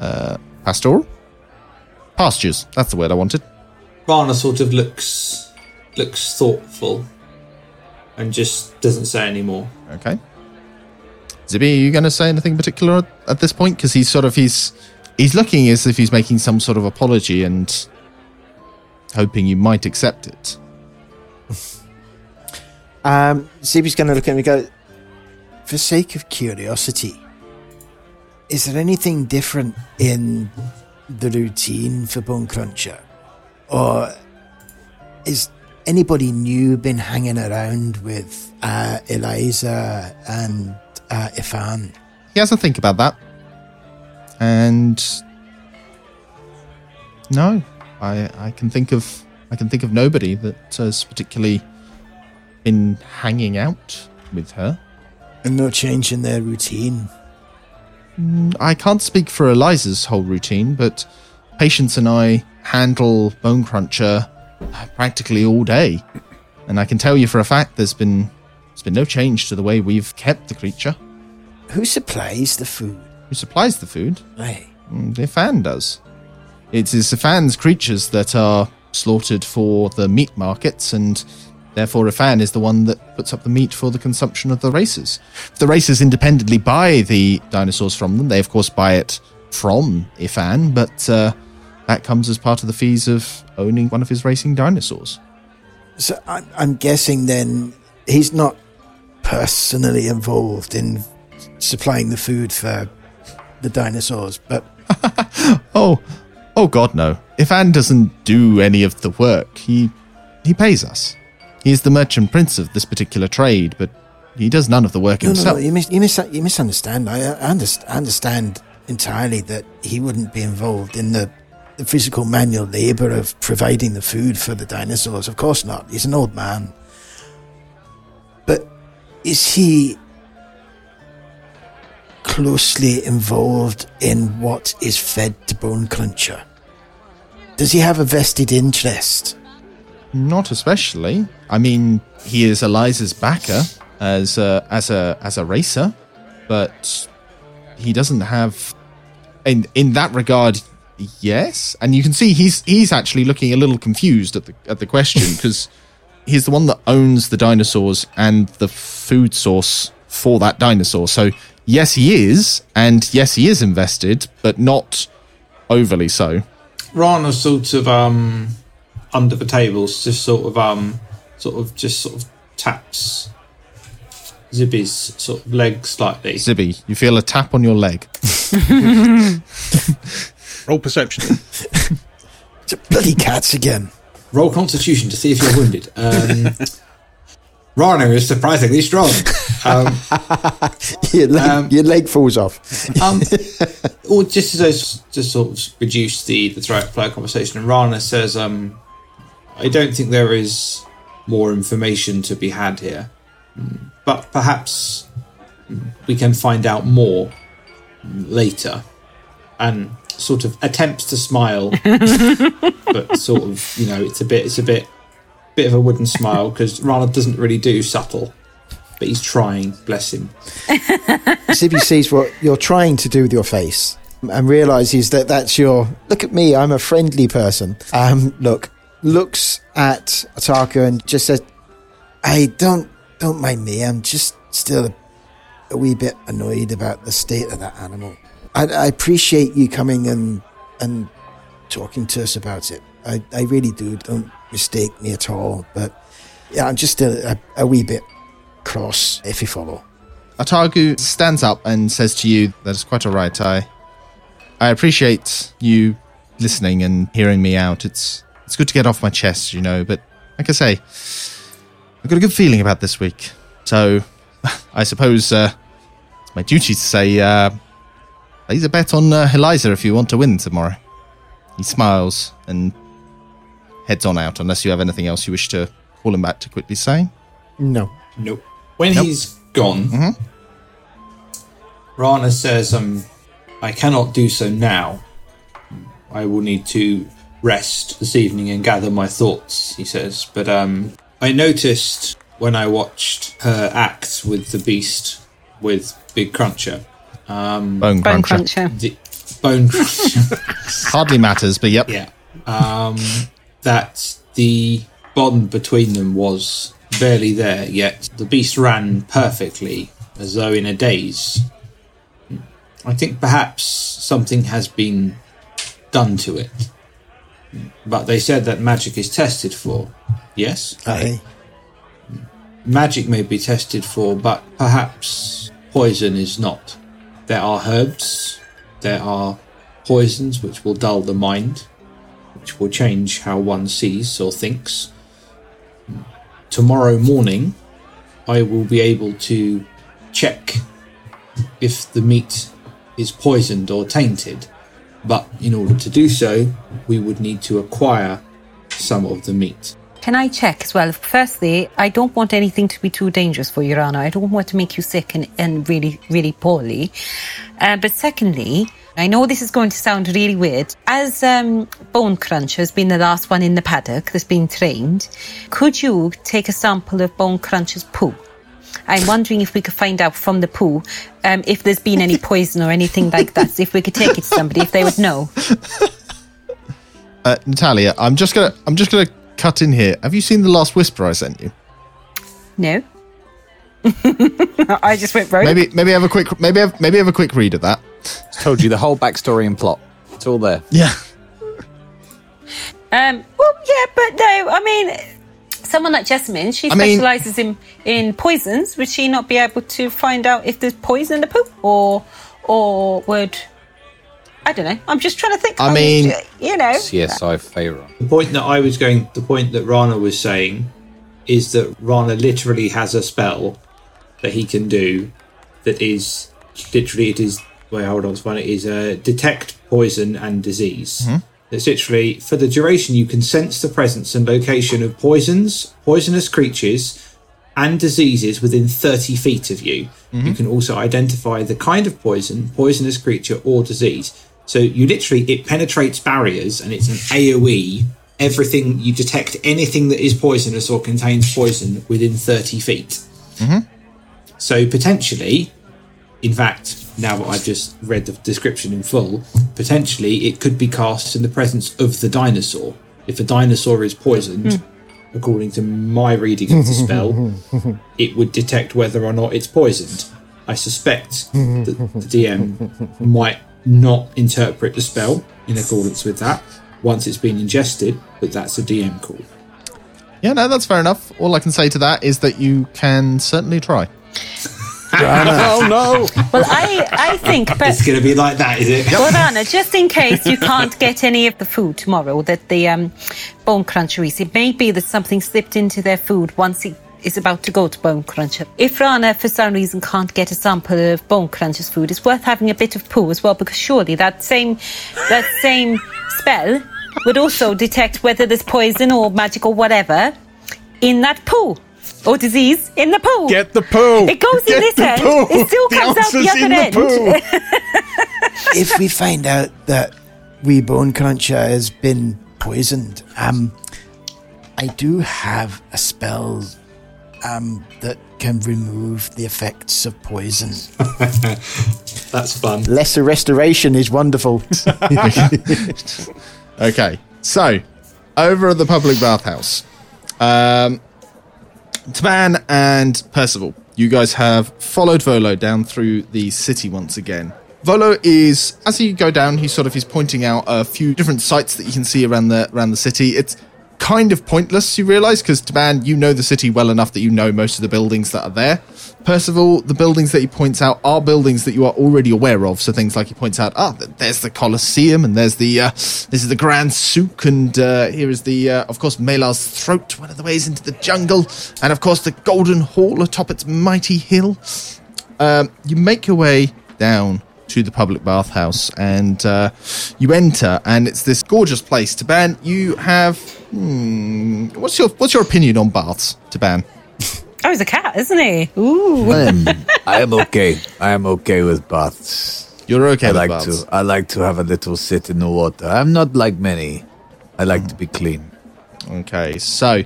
Uh, pastoral? Pastures. That's the word I wanted. Rana sort of looks looks thoughtful. and just doesn't say any more. Okay. Zippy, are you going to say anything particular at this point? Because he's sort of, he's he's looking as if he's making some sort of apology and hoping you might accept it. um, Zippy's going to look at me and go, for sake of curiosity, is there anything different in the routine for Bone Cruncher? Or is anybody new been hanging around with uh, Eliza and uh, Ifan? He has a think about that. And no, I I can think of I can think of nobody that has particularly been hanging out with her. And no change in their routine? I can't speak for Eliza's whole routine, but Patience and I handle Bone Cruncher practically all day, and I can tell you for a fact there's been there's been no change to the way we've kept the creature. Who supplies the food? Who supplies the food? Aye. Ifan does. It is Ifan's creatures that are slaughtered for the meat markets, and therefore Ifan is the one that puts up the meat for the consumption of the racers. The racers independently buy the dinosaurs from them. They, of course, buy it from Ifan, but uh, that comes as part of the fees of owning one of his racing dinosaurs. So I'm, I'm guessing then he's not personally involved in supplying the food for the dinosaurs, but... oh, oh God, no. Ifan doesn't do any of the work. He, he pays us. He is the merchant prince of this particular trade, but he does none of the work no, himself. No, no, you, mis- you, mis- you misunderstand. I, I, underst- I understand entirely that he wouldn't be involved in the, the physical manual labour of providing the food for the dinosaurs. Of course not. He's an old man. But is he closely involved in what is fed to Bone Cruncher? Does he have a vested interest? Not especially. I mean, he is Eliza's backer as a, as a as a racer, but he doesn't have. In in that regard, yes. And you can see he's he's actually looking a little confused at the at the question, because he's the one that owns the dinosaurs and the food source for that dinosaur. So yes, he is, and yes, he is invested, but not overly so. Rana sort of um. under the tables, just sort of, um, sort of, just sort of taps Zibby's sort of leg slightly. Zibby, you feel a tap on your leg. Roll perception. It's a bloody cats again. Roll Constitution to see if you're wounded. Um, Rana is surprisingly strong. Um, your, leg, um, your leg falls off. um, or just to just sort of reduce the the threat player conversation. And Rana says, um. I don't think there is more information to be had here, but perhaps we can find out more later. And sort of attempts to smile, but sort of, you know, it's a bit, it's a bit, bit of a wooden smile, because Rana doesn't really do subtle, but he's trying. Bless him. Zippy sees what you're trying to do with your face and realises that that's your look at me. I'm a friendly person. Um, look. Looks at Ataku and just says, I don't don't mind me, I'm just still a, a wee bit annoyed about the state of that animal. I, I appreciate you coming and and talking to us about it. I, I really do, don't mistake me at all, but yeah, I'm just still a, a wee bit cross, if you follow. Ataku stands up and says to you, that is quite all right. I I appreciate you listening and hearing me out. It's It's good to get off my chest, you know, but like I say, I've got a good feeling about this week. So I suppose uh, it's my duty to say, uh, place a bet on uh, Eliza if you want to win tomorrow. He smiles and heads on out, unless you have anything else you wish to call him back to quickly say. No. Nope. When nope. he's gone, mm-hmm. Rana says, um, I cannot do so now. I will need to rest this evening and gather my thoughts, he says, but um I noticed when I watched her act with the beast with Big Cruncher um Bone Cruncher, Bone Cruncher. The Bone Cruncher hardly matters, but yep yeah um that the bond between them was barely there, yet the beast ran perfectly, as though in a daze. I think perhaps something has been done to it. But they said that magic is tested for, yes? Aye. Magic may be tested for, but perhaps poison is not. There are herbs, there are poisons which will dull the mind, which will change how one sees or thinks. Tomorrow morning, I will be able to check if the meat is poisoned or tainted. But in order to do so, we would need to acquire some of the meat. Can I check as well? Firstly, I don't want anything to be too dangerous for you, Rana. I don't want to make you sick and, and really, really poorly. Uh, but secondly, I know this is going to sound really weird. As um, Bone Cruncher has been the last one in the paddock that's been trained, could you take a sample of Bone Cruncher's poo? I'm wondering if we could find out from the poo um, if there's been any poison or anything like that. So if we could take it to somebody, if they would know. Uh, Natalia, I'm just gonna, I'm just gonna cut in here. Have you seen the last whisper I sent you? No. I just went rogue. Maybe, maybe have a quick, maybe have, maybe have a quick read of that. Just told you the whole backstory and plot. It's all there. Yeah. Um. Well, yeah, but no. I mean. Someone like Jessamine, she I specialises mean, in, in poisons. Would she not be able to find out if there's poison in the poop? Or or would... I don't know. I'm just trying to think. I, I mean... Would, you know. C S I favour. The point that I was going... The point that Rana was saying is that Rana literally has a spell that he can do that is... Literally, it is... Wait, hold on. It is uh, detect poison and disease. Mm-hmm. It's literally, for the duration, you can sense the presence and location of poisons, poisonous creatures, and diseases within thirty feet of you. Mm-hmm. You can also identify the kind of poison, poisonous creature, or disease. So you literally, it penetrates barriers, and it's an AoE. Everything, you detect anything that is poisonous or contains poison within thirty feet. Mm-hmm. So potentially... In fact, now that I've just read the description in full, potentially it could be cast in the presence of the dinosaur. If a dinosaur is poisoned, mm. according to my reading of the spell, it would detect whether or not it's poisoned. I suspect that the D M might not interpret the spell in accordance with that once it's been ingested, but that's a D M call. Yeah, no, that's fair enough. All I can say to that is that you can certainly try. Oh no! Well, I, I think... But it's going to be like that, is it? Well, Rana, just in case you can't get any of the food tomorrow that the um, Bone Cruncher eats, it may be that something slipped into their food once it is about to go to Bone Cruncher. If Rana, for some reason, can't get a sample of Bone Cruncher's food, it's worth having a bit of poo as well, because surely that same that same spell would also detect whether there's poison or magic or whatever in that poo. Or disease in the poo. Get the poo. It goes Get in this end. Poo. It still the comes out the other end. The if we find out that wee Bone Cruncher has been poisoned, um, I do have a spell um, that can remove the effects of poison. That's fun. Lesser restoration is wonderful. Okay, so over at the public bathhouse. Um... Taban and Percival, you guys have followed Volo down through the city once again. Volo is, as you go down, he's sort of he's pointing out a few different sites that you can see around the around the city. It's kind of pointless, you realise, because Taban, you know the city well enough that you know most of the buildings that are there. Percival, the buildings that he points out are buildings that you are already aware of. So things like he points out, ah, there's the Colosseum, and there's the uh, this is the Grand Souk, and uh, here is the uh, of course Melar's Throat, one of the ways into the jungle, and of course the Golden Hall atop its mighty hill. Um, you make your way down to the public bathhouse, and uh, you enter, and it's this gorgeous place. Taban, you have hmm, what's your what's your opinion on baths, Taban? Oh, he's a cat, isn't he? Ooh, um, I am okay. I am okay with baths. You're okay. I like with baths. to. I like to have a little sit in the water. I'm not like many. I like mm. to be clean. Okay, so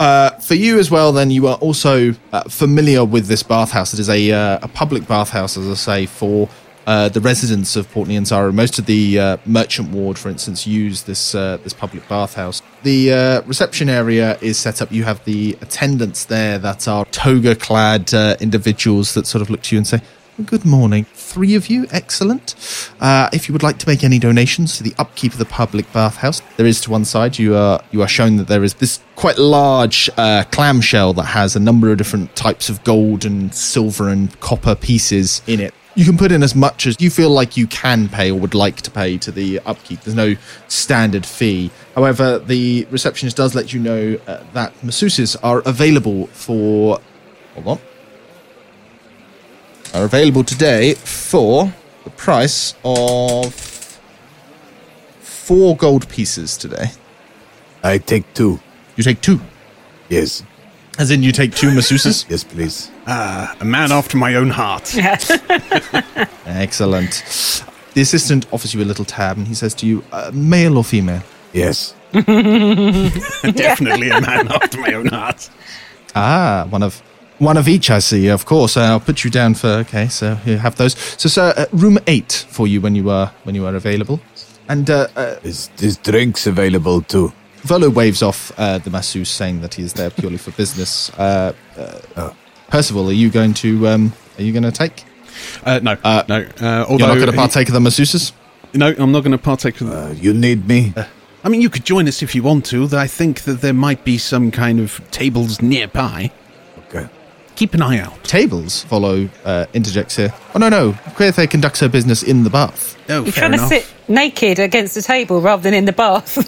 uh, for you as well, then, you are also uh, familiar with this bathhouse. It is a uh, a public bathhouse, as I say, for. Uh, the residents of Port Nyanzaru, most of the uh, merchant ward, for instance, use this uh, this public bathhouse. the uh, reception area is set up. You have the attendants there that are toga-clad uh, individuals that sort of look to you and say, "Good morning. Three of you. Excellent. Uh, if you would like to make any donations to the upkeep of the public bathhouse, there is to one side. You are you are shown that there is this quite large uh, clamshell that has a number of different types of gold and silver and copper pieces in it. You can put in as much as you feel like you can pay or would like to pay to the upkeep. There's no standard fee. However, the receptionist does let you know uh, that masseuses are available for... Hold on. Are available today for the price of four gold pieces today. I take two. You take two? Yes. As in you take two masseuses? Yes, please. Ah, a man after my own heart. Excellent. The assistant offers you a little tab and he says to you, uh, male or female? Yes. Definitely a man after my own heart. Ah, one of... One of each, I see, of course. Uh, I'll put you down for... Okay, so you have those. So, sir, uh, room eight for you when you are when you are available. And... Uh, uh, is, is drinks available too? Volo waves off uh, the masseuse, saying that he is there purely for business. Uh, uh, oh. Percival, are you going to... Um, are you going to take? Uh, no, uh, no. Uh, although you're not going to partake he, of the masseuses? No, I'm not going to partake of... Uh, you need me? Uh, I mean, you could join us if you want to. I think that there might be some kind of tables nearby. Okay. Keep an eye out. Tables, Volo uh, interjects here. Oh, no, no. Querthe conducts her business in the bath. Oh, You're fair trying enough. to sit naked against a table rather than in the bath.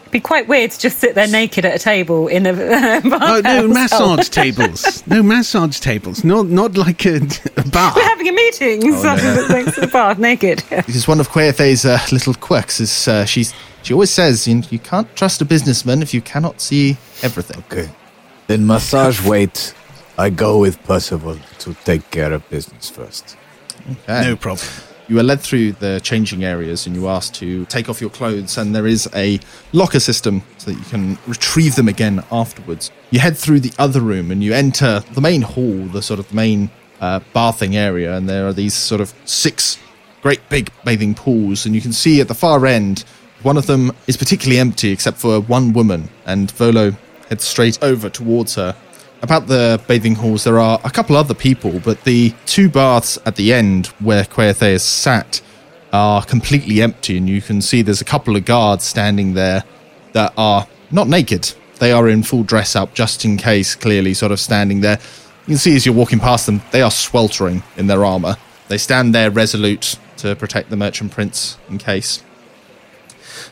It'd be quite weird to just sit there naked at a table in a bath. No, no massage tables. No massage tables. Not not like a, a bath. We're having a meeting. Oh, no. Next to the bath, naked. This is one of Querthe's uh, little quirks. Is uh, she's She always says, you, you can't trust a businessman if you cannot see everything. Okay. Then massage wait. I go with Percival to take care of business first. Okay. No problem. You are led through the changing areas and you are asked to take off your clothes, and there is a locker system so that you can retrieve them again afterwards. You head through the other room and you enter the main hall, the sort of main uh, bathing area, and there are these sort of six great big bathing pools, and you can see at the far end, one of them is particularly empty except for one woman, and Volo... straight over towards her. About the bathing halls, there are a couple other people, but the two baths at the end where Querthe is sat are completely empty, and you can see there's a couple of guards standing there that are not naked. They are in full dress up, just in case, clearly sort of standing there. You can see as you're walking past them, they are sweltering in their armour. They stand there resolute to protect the Merchant Prince in case.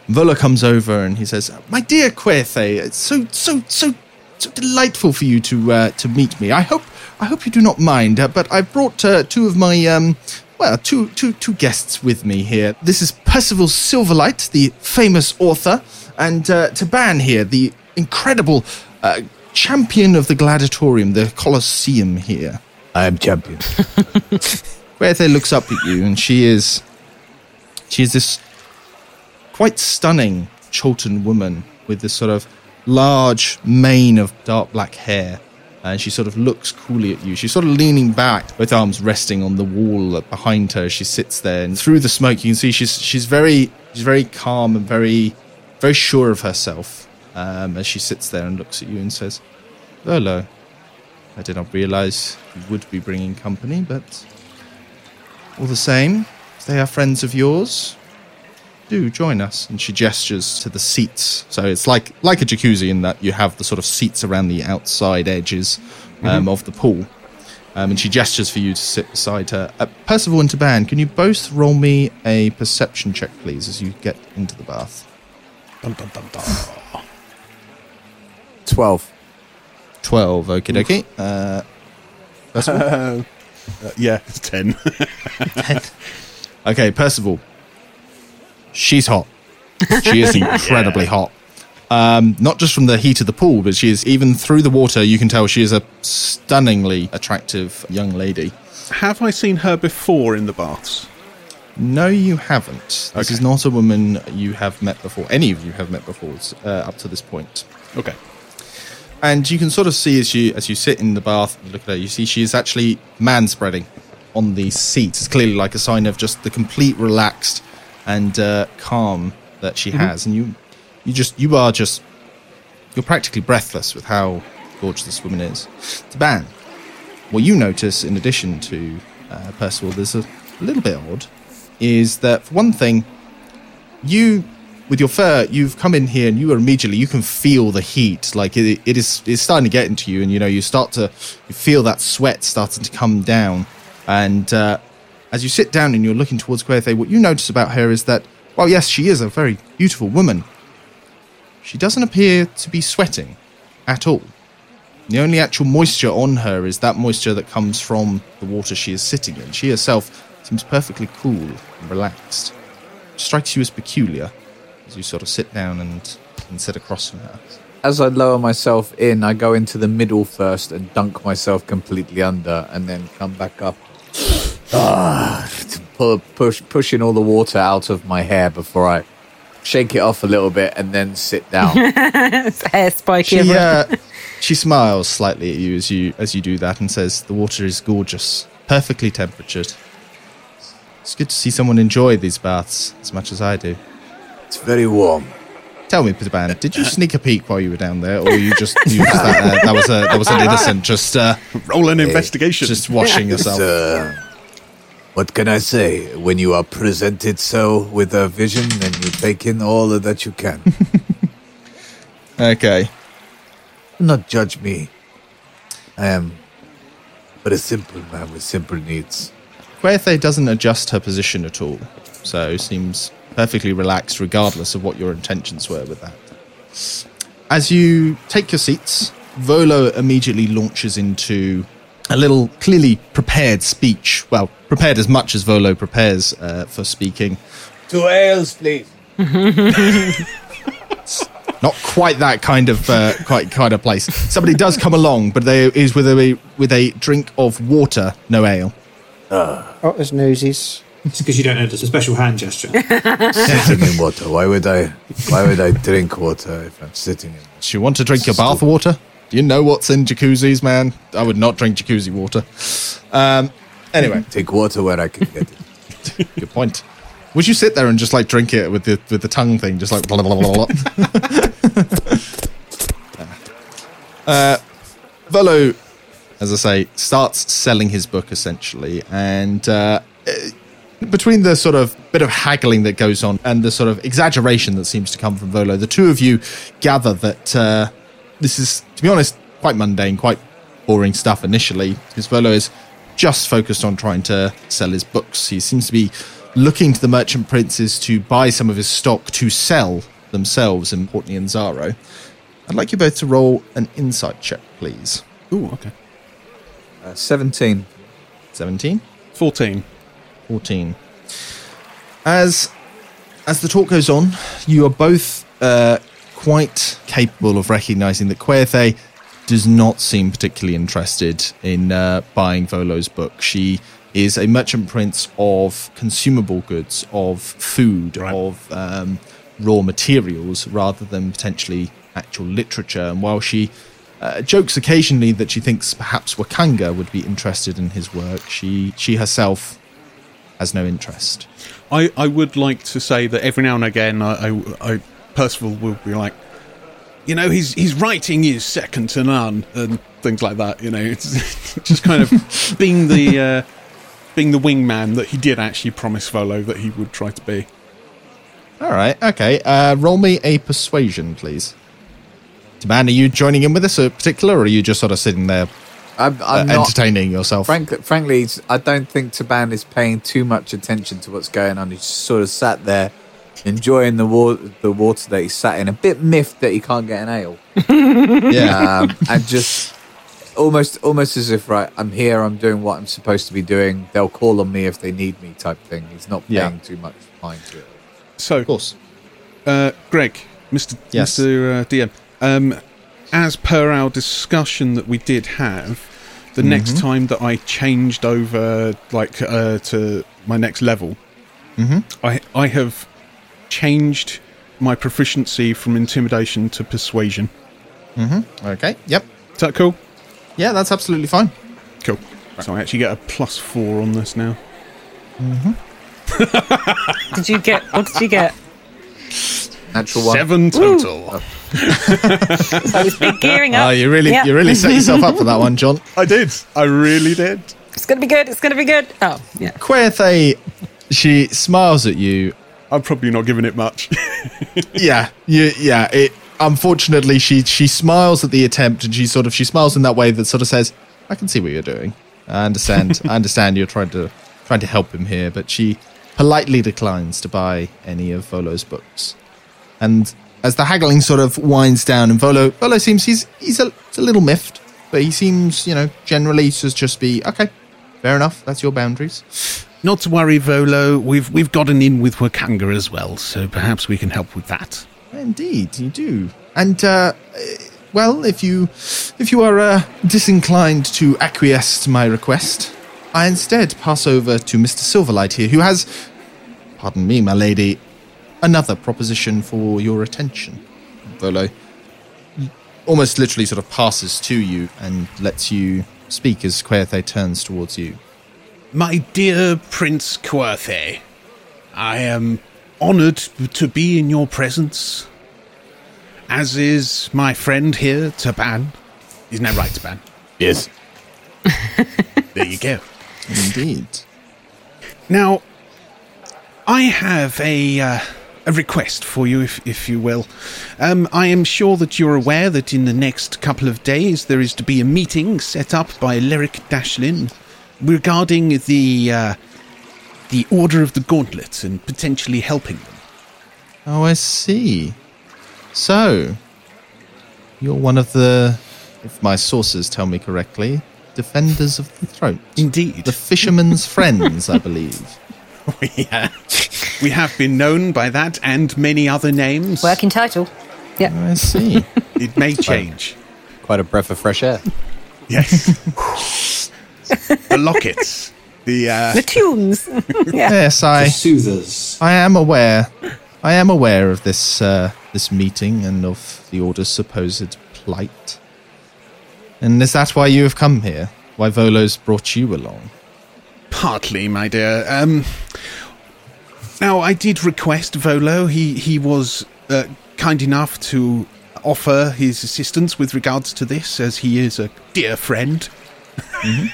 Volo comes over and he says, "My dear Querthe, it's so, so, so, so delightful for you to uh, to meet me. I hope, I hope you do not mind, uh, but I've brought uh, two of my, um, well, two, two, two guests with me here. This is Percival Silverlight, the famous author, and uh, Taban here, the incredible uh, champion of the gladiatorium, the Colosseum here." "I am champion." Querthe looks up at you, and she is, she is this... quite stunning Chultan woman with this sort of large mane of dark black hair, and she sort of looks coolly at you. She's sort of leaning back, both arms resting on the wall behind her. She sits there, and through the smoke, you can see she's she's very she's very calm and very very sure of herself um, as she sits there and looks at you and says, "Volo, I did not realise you would be bringing company, but all the same, if they are friends of yours, do join us." And she gestures to the seats. So it's like like a jacuzzi in that you have the sort of seats around the outside edges um, mm-hmm. of the pool. Um, and she gestures for you to sit beside her. Uh, Percival and Taban, can you both roll me a perception check, please, as you get into the bath? Dun, dun, dun, dun. Twelve. Twelve, okie dokie. Uh, Percival? uh, yeah, it's ten. ten. Okay, Percival. She's hot. She is incredibly yeah. hot. Um, not just from the heat of the pool, but she is, even through the water, you can tell she is a stunningly attractive young lady. Have I seen her before in the baths? No, you haven't. Okay. This is not a woman you have met before. Any of you have met before uh, up to this point. Okay. And you can sort of see as you, as you sit in the bath and look at her, you see she is actually manspreading on the seat. It's clearly like a sign of just the complete relaxed... and uh, calm that she has, mm-hmm. and you You just, you are just, you're practically breathless with how gorgeous this woman is. Taban, what you notice in addition to uh, Percival, that's a little bit odd, is that for one thing, you, with your fur, you've come in here and you are immediately, you can feel the heat. Like it, it is, it's starting to get into you, and you know, you start to you feel that sweat starting to come down. And uh, as you sit down and you're looking towards Querthe, what you notice about her is that, well, yes, she is a very beautiful woman. She doesn't appear to be sweating at all. The only actual moisture on her is that moisture that comes from the water she is sitting in. She herself seems perfectly cool and relaxed. It strikes you as peculiar as you sort of sit down and, and sit across from her. As I lower myself in, I go into the middle first and dunk myself completely under and then come back up. Ah, to pull, push, pushing all the water out of my hair before I shake it off a little bit and then sit down. It's hair spiky. She, uh, she smiles slightly at you as you as you do that and says, "The water is gorgeous, perfectly temperatured. It's good to see someone enjoy these baths as much as I do. It's very warm." Tell me, Taban, did you sneak a peek while you were down there, or you just, you just that, uh, that was a that was an innocent just uh, roll an investigation, just washing yourself? Uh, What can I say? When you are presented so with a vision, then you take in all that you can. Okay. Do not judge me. I am but a simple man with simple needs. Querthe doesn't adjust her position at all, so seems perfectly relaxed regardless of what your intentions were with that. As you take your seats, Volo immediately launches into a little clearly prepared speech. Well, prepared as much as Volo prepares uh, for speaking. Two ales, please. Not quite that kind of uh, quite kind of place. Somebody does come along, but they is with a with a drink of water, no ale. Uh, oh, there's noses. It's because you don't know. There's a special hand gesture. Sitting in water. Why would I? Why would I drink water if I'm sitting in? Do you want to drink your bath water? Do you know what's in jacuzzis, man? I would not drink jacuzzi water. Um, anyway. Take water where I can get it. Good point. Would you sit there and just, like, drink it with the with the tongue thing, just like blah, blah, blah, blah, blah. uh, Volo, as I say, starts selling his book, essentially, and uh, between the sort of bit of haggling that goes on and the sort of exaggeration that seems to come from Volo, the two of you gather that... Uh, This is, to be honest, quite mundane, quite boring stuff initially, because Volo is just focused on trying to sell his books. He seems to be looking to the merchant princes to buy some of his stock to sell themselves in Port Nyanzaru. I'd like you both to roll an insight check, please. Ooh, okay. Uh, seventeen. seventeen? fourteen. fourteen. As, as the talk goes on, you are both... Uh, quite capable of recognising that Querthe does not seem particularly interested in uh, buying Volo's book. She is a merchant prince of consumable goods, of food, right. of um, raw materials, rather than potentially actual literature. And while she uh, jokes occasionally that she thinks perhaps Wakanga would be interested in his work, she, she herself... has no interest. I, I would like to say that every now and again I... I, I Percival will be like, you know, his his writing is second to none and things like that. You know, it's just kind of being the uh, being the wingman that he did actually promise Volo that he would try to be. All right, okay. Uh, roll me a persuasion, please. Taban, are you joining in with us in particular, or are you just sort of sitting there I'm, I'm uh, entertaining not, yourself? Frankly, frankly, I don't think Taban is paying too much attention to what's going on. He's sort of sat there. Enjoying the water, the water that he sat in, a bit miffed that he can't get an ale. Yeah, um, and just almost, almost as if right, I'm here, I'm doing what I'm supposed to be doing. They'll call on me if they need me, type thing. He's not paying yeah. too much mind to it. So, of course, uh, Greg, Mister Yes. Mister Uh, D M, um, as per our discussion that we did have, the mm-hmm. next time that I changed over, like uh, to my next level, mm-hmm. I, I have. Changed my proficiency from intimidation to persuasion. Mm-hmm. Okay. Yep. Is that cool? Yeah, that's absolutely fine. Cool. Right. So I actually get a plus four on this now. Mm-hmm. Did you get? What did you get? Natural one. Seven total. Oh. So he's been gearing up. Oh, you really, yeah. you really set yourself up for that one, John. I did. I really did. It's going to be good. It's going to be good. Oh, yeah. Querthe, she smiles at you. I'm probably not giving it much. yeah, you, yeah. It, unfortunately, she she smiles at the attempt, and she sort of she smiles in that way that sort of says, "I can see what you're doing. I understand. I understand you're trying to trying to help him here," but she politely declines to buy any of Volo's books. And as the haggling sort of winds down, and Volo Volo seems he's he's a, he's a little miffed, but he seems, you know, generally to just be okay. Fair enough. That's your boundaries. Not to worry, Volo. We've we've gotten in with Wakanga as well, so perhaps we can help with that. Indeed, you do. And uh, well, if you if you are uh, disinclined to acquiesce to my request, I instead pass over to Mister Silverlight here, who has, pardon me, my lady, another proposition for your attention. Volo almost literally sort of passes to you and lets you speak as Querthe turns towards you. My dear Prince Querthe, I am honoured to be in your presence, as is my friend here, Taban. Isn't that right, Taban? Yes. There you go. Indeed. Now, I have a uh, a request for you, if if you will. Um, I am sure that you're aware that in the next couple of days there is to be a meeting set up by Lerik Dashlin regarding the uh, the Order of the Gauntlet and potentially helping them. Oh, I see. So, you're one of the, if my sources tell me correctly, defenders of the throat. Indeed. The fishermen's friends, I believe. We, uh, we have been known by that and many other names. Working title. Yeah. Oh, I see. It may change. Quite, quite a breath of fresh air. Yes. The lockets, the uh... the tunes. Yeah. Yes, I. The soothers. I am aware. I am aware of this uh, this meeting and of the Order's supposed plight. And is that why you have come here? Why Volo's brought you along? Partly, my dear. Um, now, I did request Volo. He he was uh, kind enough to offer his assistance with regards to this, as he is a dear friend. Mm-hmm.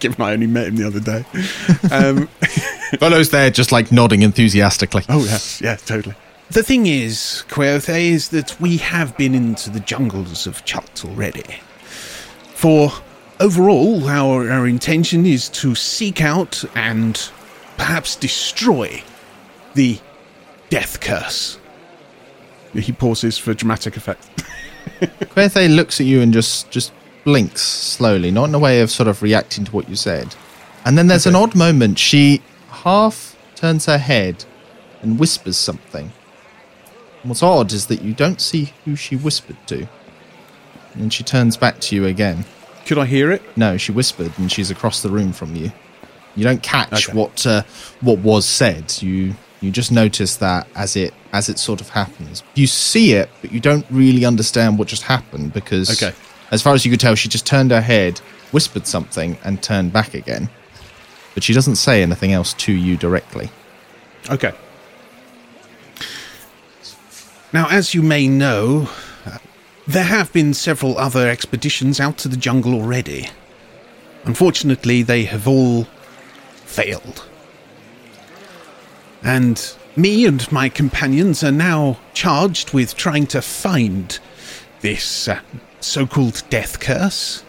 Given I only met him the other day. Um, Volo's there just like nodding enthusiastically. Oh, yes, yeah, totally. The thing is, Querthe, is that we have been into the jungles of Chult already. For overall, our, our intention is to seek out and perhaps destroy the death curse. He pauses for dramatic effect. Querthe looks at you and just... just blinks slowly, not in a way of sort of reacting to what you said. And then there's okay. an odd moment. She half turns her head and whispers something. And what's odd is that you don't see who she whispered to. And she turns back to you again. Could I hear it? No, she whispered and she's across the room from you. You don't catch okay. what uh, what was said. You you just notice that as it as it sort of happens. You see it, but you don't really understand what just happened because... Okay. As far as you could tell, she just turned her head, whispered something, and turned back again. But she doesn't say anything else to you directly. Okay. Now, as you may know, there have been several other expeditions out to the jungle already. Unfortunately, they have all failed. And me and my companions are now charged with trying to find this... Uh, so-called death curse.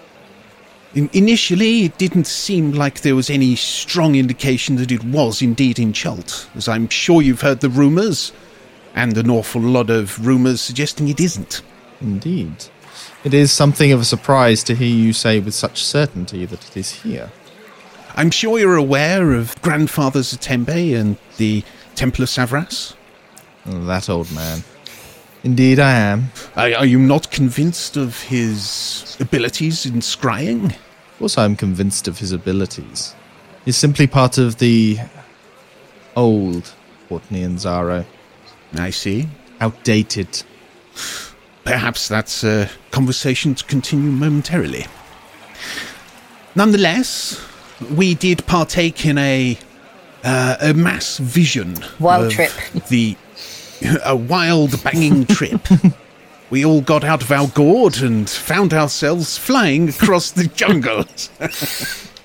In- initially, it didn't seem like there was any strong indication that it was indeed in Chult, as I'm sure you've heard the rumours, and an awful lot of rumours suggesting it isn't. Indeed. It is something of a surprise to hear you say with such certainty that it is here. I'm sure you're aware of Grandfather Zatembe and the Temple of Savras? Oh, that old man. Indeed, I am. Are you not convinced of his abilities in scrying? Of course I'm convinced of his abilities. He's simply part of the old Port Nyanzaru. I see. Outdated. Perhaps that's a conversation to continue momentarily. Nonetheless, we did partake in a, uh, a mass vision. Wild trip. The a wild, banging trip. We all got out of our gourd and found ourselves flying across the jungle.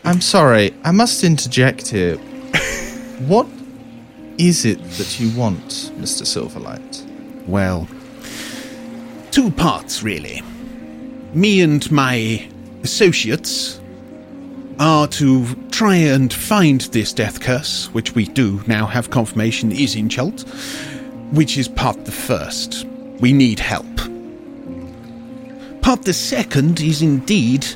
I'm sorry, I must interject here. What is it that you want, Mister Silverlight? Well, two parts, really. Me and my associates are to try and find this death curse, which we do now have confirmation is in Chult, which is part the first. We need help. Part the second is indeed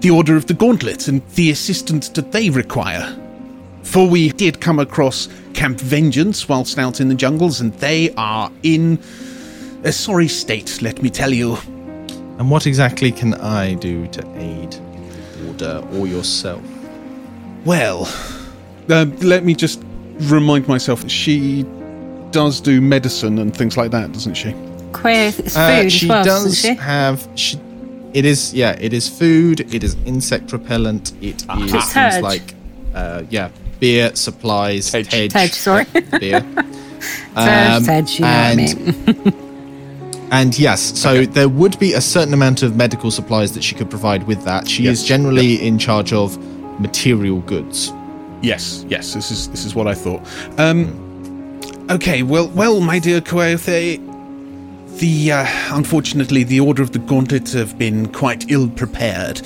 the Order of the Gauntlet and the assistance that they require. For we did come across Camp Vengeance whilst out in the jungles, and they are in a sorry state, let me tell you. And what exactly can I do to aid the Order or yourself? Well, uh, let me just remind myself, she does do medicine and things like that, doesn't she? Querthe, it's food uh, as well, doesn't she? Have, she It is, yeah, it is food, it is insect repellent, it ah, is things Tej. like, uh, yeah, beer, supplies, Tej. Tej, Tej sorry. beer. Um, Tej, you and, know what I mean. and yes, so okay. There would be a certain amount of medical supplies that she could provide with that. She yes. is generally yep. in charge of material goods. Yes, yes, this is this is what I thought. Um, mm. Okay, well, well, my dear Kweothay, The, uh, unfortunately, the Order of the Gauntlet have been quite ill-prepared.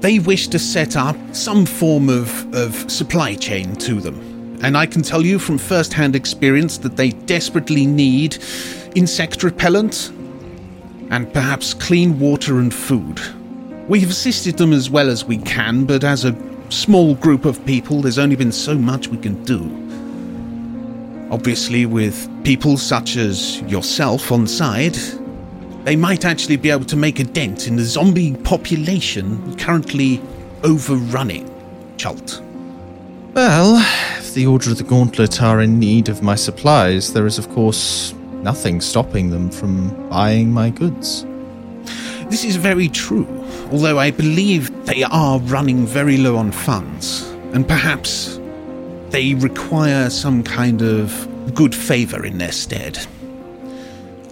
They wish to set up some form of, of supply chain to them. And I can tell you from first-hand experience that they desperately need insect repellent and perhaps clean water and food. We've assisted them as well as we can, but as a small group of people, there's only been so much we can do. Obviously, with people such as yourself on side, they might actually be able to make a dent in the zombie population currently overrunning Chult. Well, if the Order of the Gauntlet are in need of my supplies, there is, of course, nothing stopping them from buying my goods. This is very true, although I believe they are running very low on funds, and perhaps they require some kind of good favour in their stead.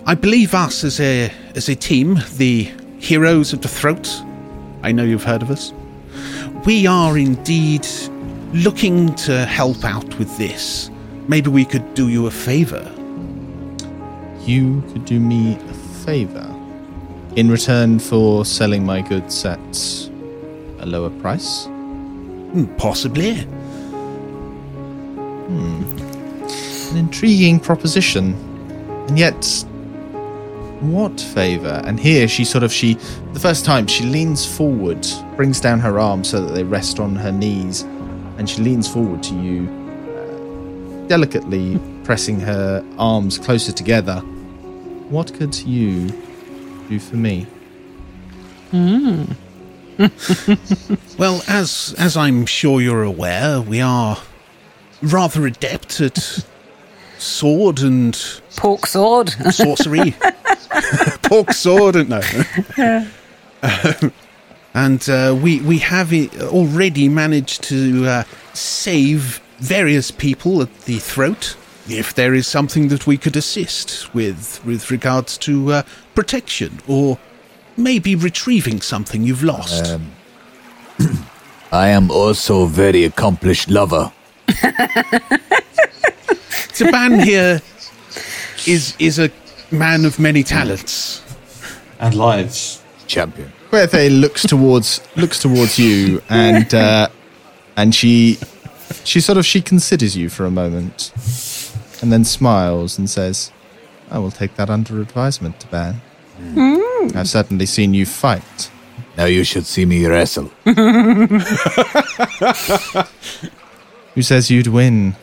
I believe us as a as a team, the Heroes of the Throat, I know you've heard of us, we are indeed looking to help out with this. Maybe we could do you a favour. You could do me a favour? In return for selling my goods at a lower price? Possibly. Hmm. An intriguing proposition. And yet, what favour? And here she sort of, she, the first time, she leans forward, brings down her arms so that they rest on her knees, and she leans forward to you, uh, delicately pressing her arms closer together. What could you do for me? Hmm. Well, as as I'm sure you're aware, we are rather adept at sword and pork sword sorcery pork sword and no yeah. um, and uh, we we have already managed to uh, save various people at the throat. If there is something that we could assist with with regards to uh, protection or maybe retrieving something you've lost, um, I am also a very accomplished lover. Taban here is is a man of many talents and lives. Champion. Querthe looks towards looks towards you, and uh, and she she sort of she considers you for a moment, and then smiles and says, "I will take that under advisement, Taban. Mm. I've certainly seen you fight. Now you should see me wrestle." Who says you'd win?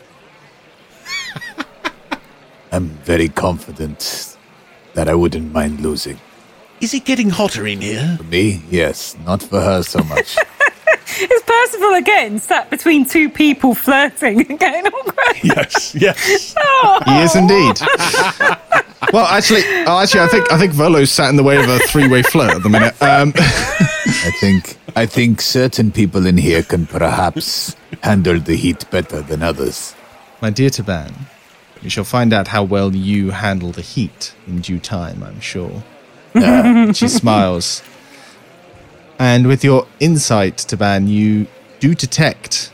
I'm very confident that I wouldn't mind losing. Is it getting hotter in here? For me, yes. Not for her so much. It's Percival again, sat between two people flirting and getting awkward. Yes, yes. Oh. He is indeed. Well, actually, actually, I think I think Volo's sat in the way of a three-way flirt at the minute. Um, I think I think certain people in here can perhaps handle the heat better than others. My dear Taban, We shall find out how well you handle the heat in due time, I'm sure. Uh, she smiles. And with your insight, Taban, you do detect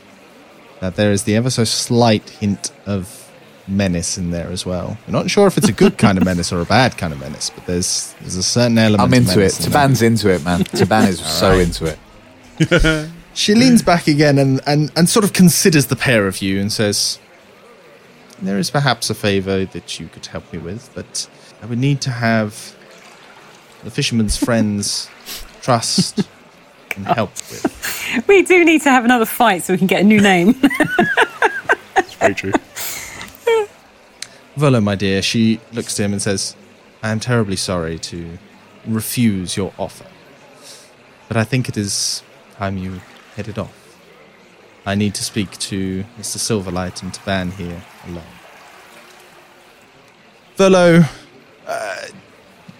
that there is the ever so slight hint of menace in there as well. You're not sure if it's a good kind of menace or a bad kind of menace, but there's there's a certain element I'm into of it. Taban's in into it, man. Taban is so right. into it. She leans back again and, and, and sort of considers the pair of you and says, there is perhaps a favour that you could help me with, but I would need to have the fisherman's friends trust and help with. We do need to have another fight so we can get a new name. That's very true. Volo, my dear, she looks to him and says, I am terribly sorry to refuse your offer, but I think it is time you headed off. I need to speak to Mister Silverlight and Taban here alone. Volo uh,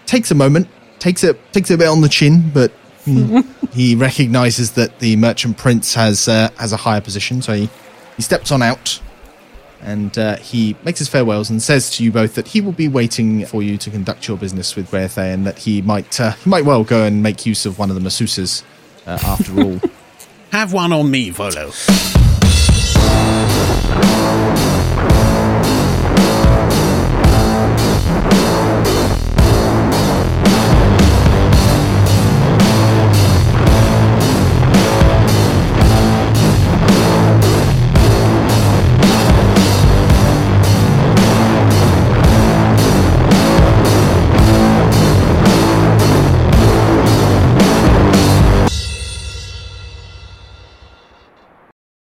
takes a moment, takes it, takes it a bit on the chin, but mm, he recognises that the Merchant Prince has uh, has a higher position, so he, he steps on out and uh, he makes his farewells and says to you both that he will be waiting for you to conduct your business with Querthe and that he might uh, he might well go and make use of one of the masseuses. Uh, after all. Have one on me, Volo.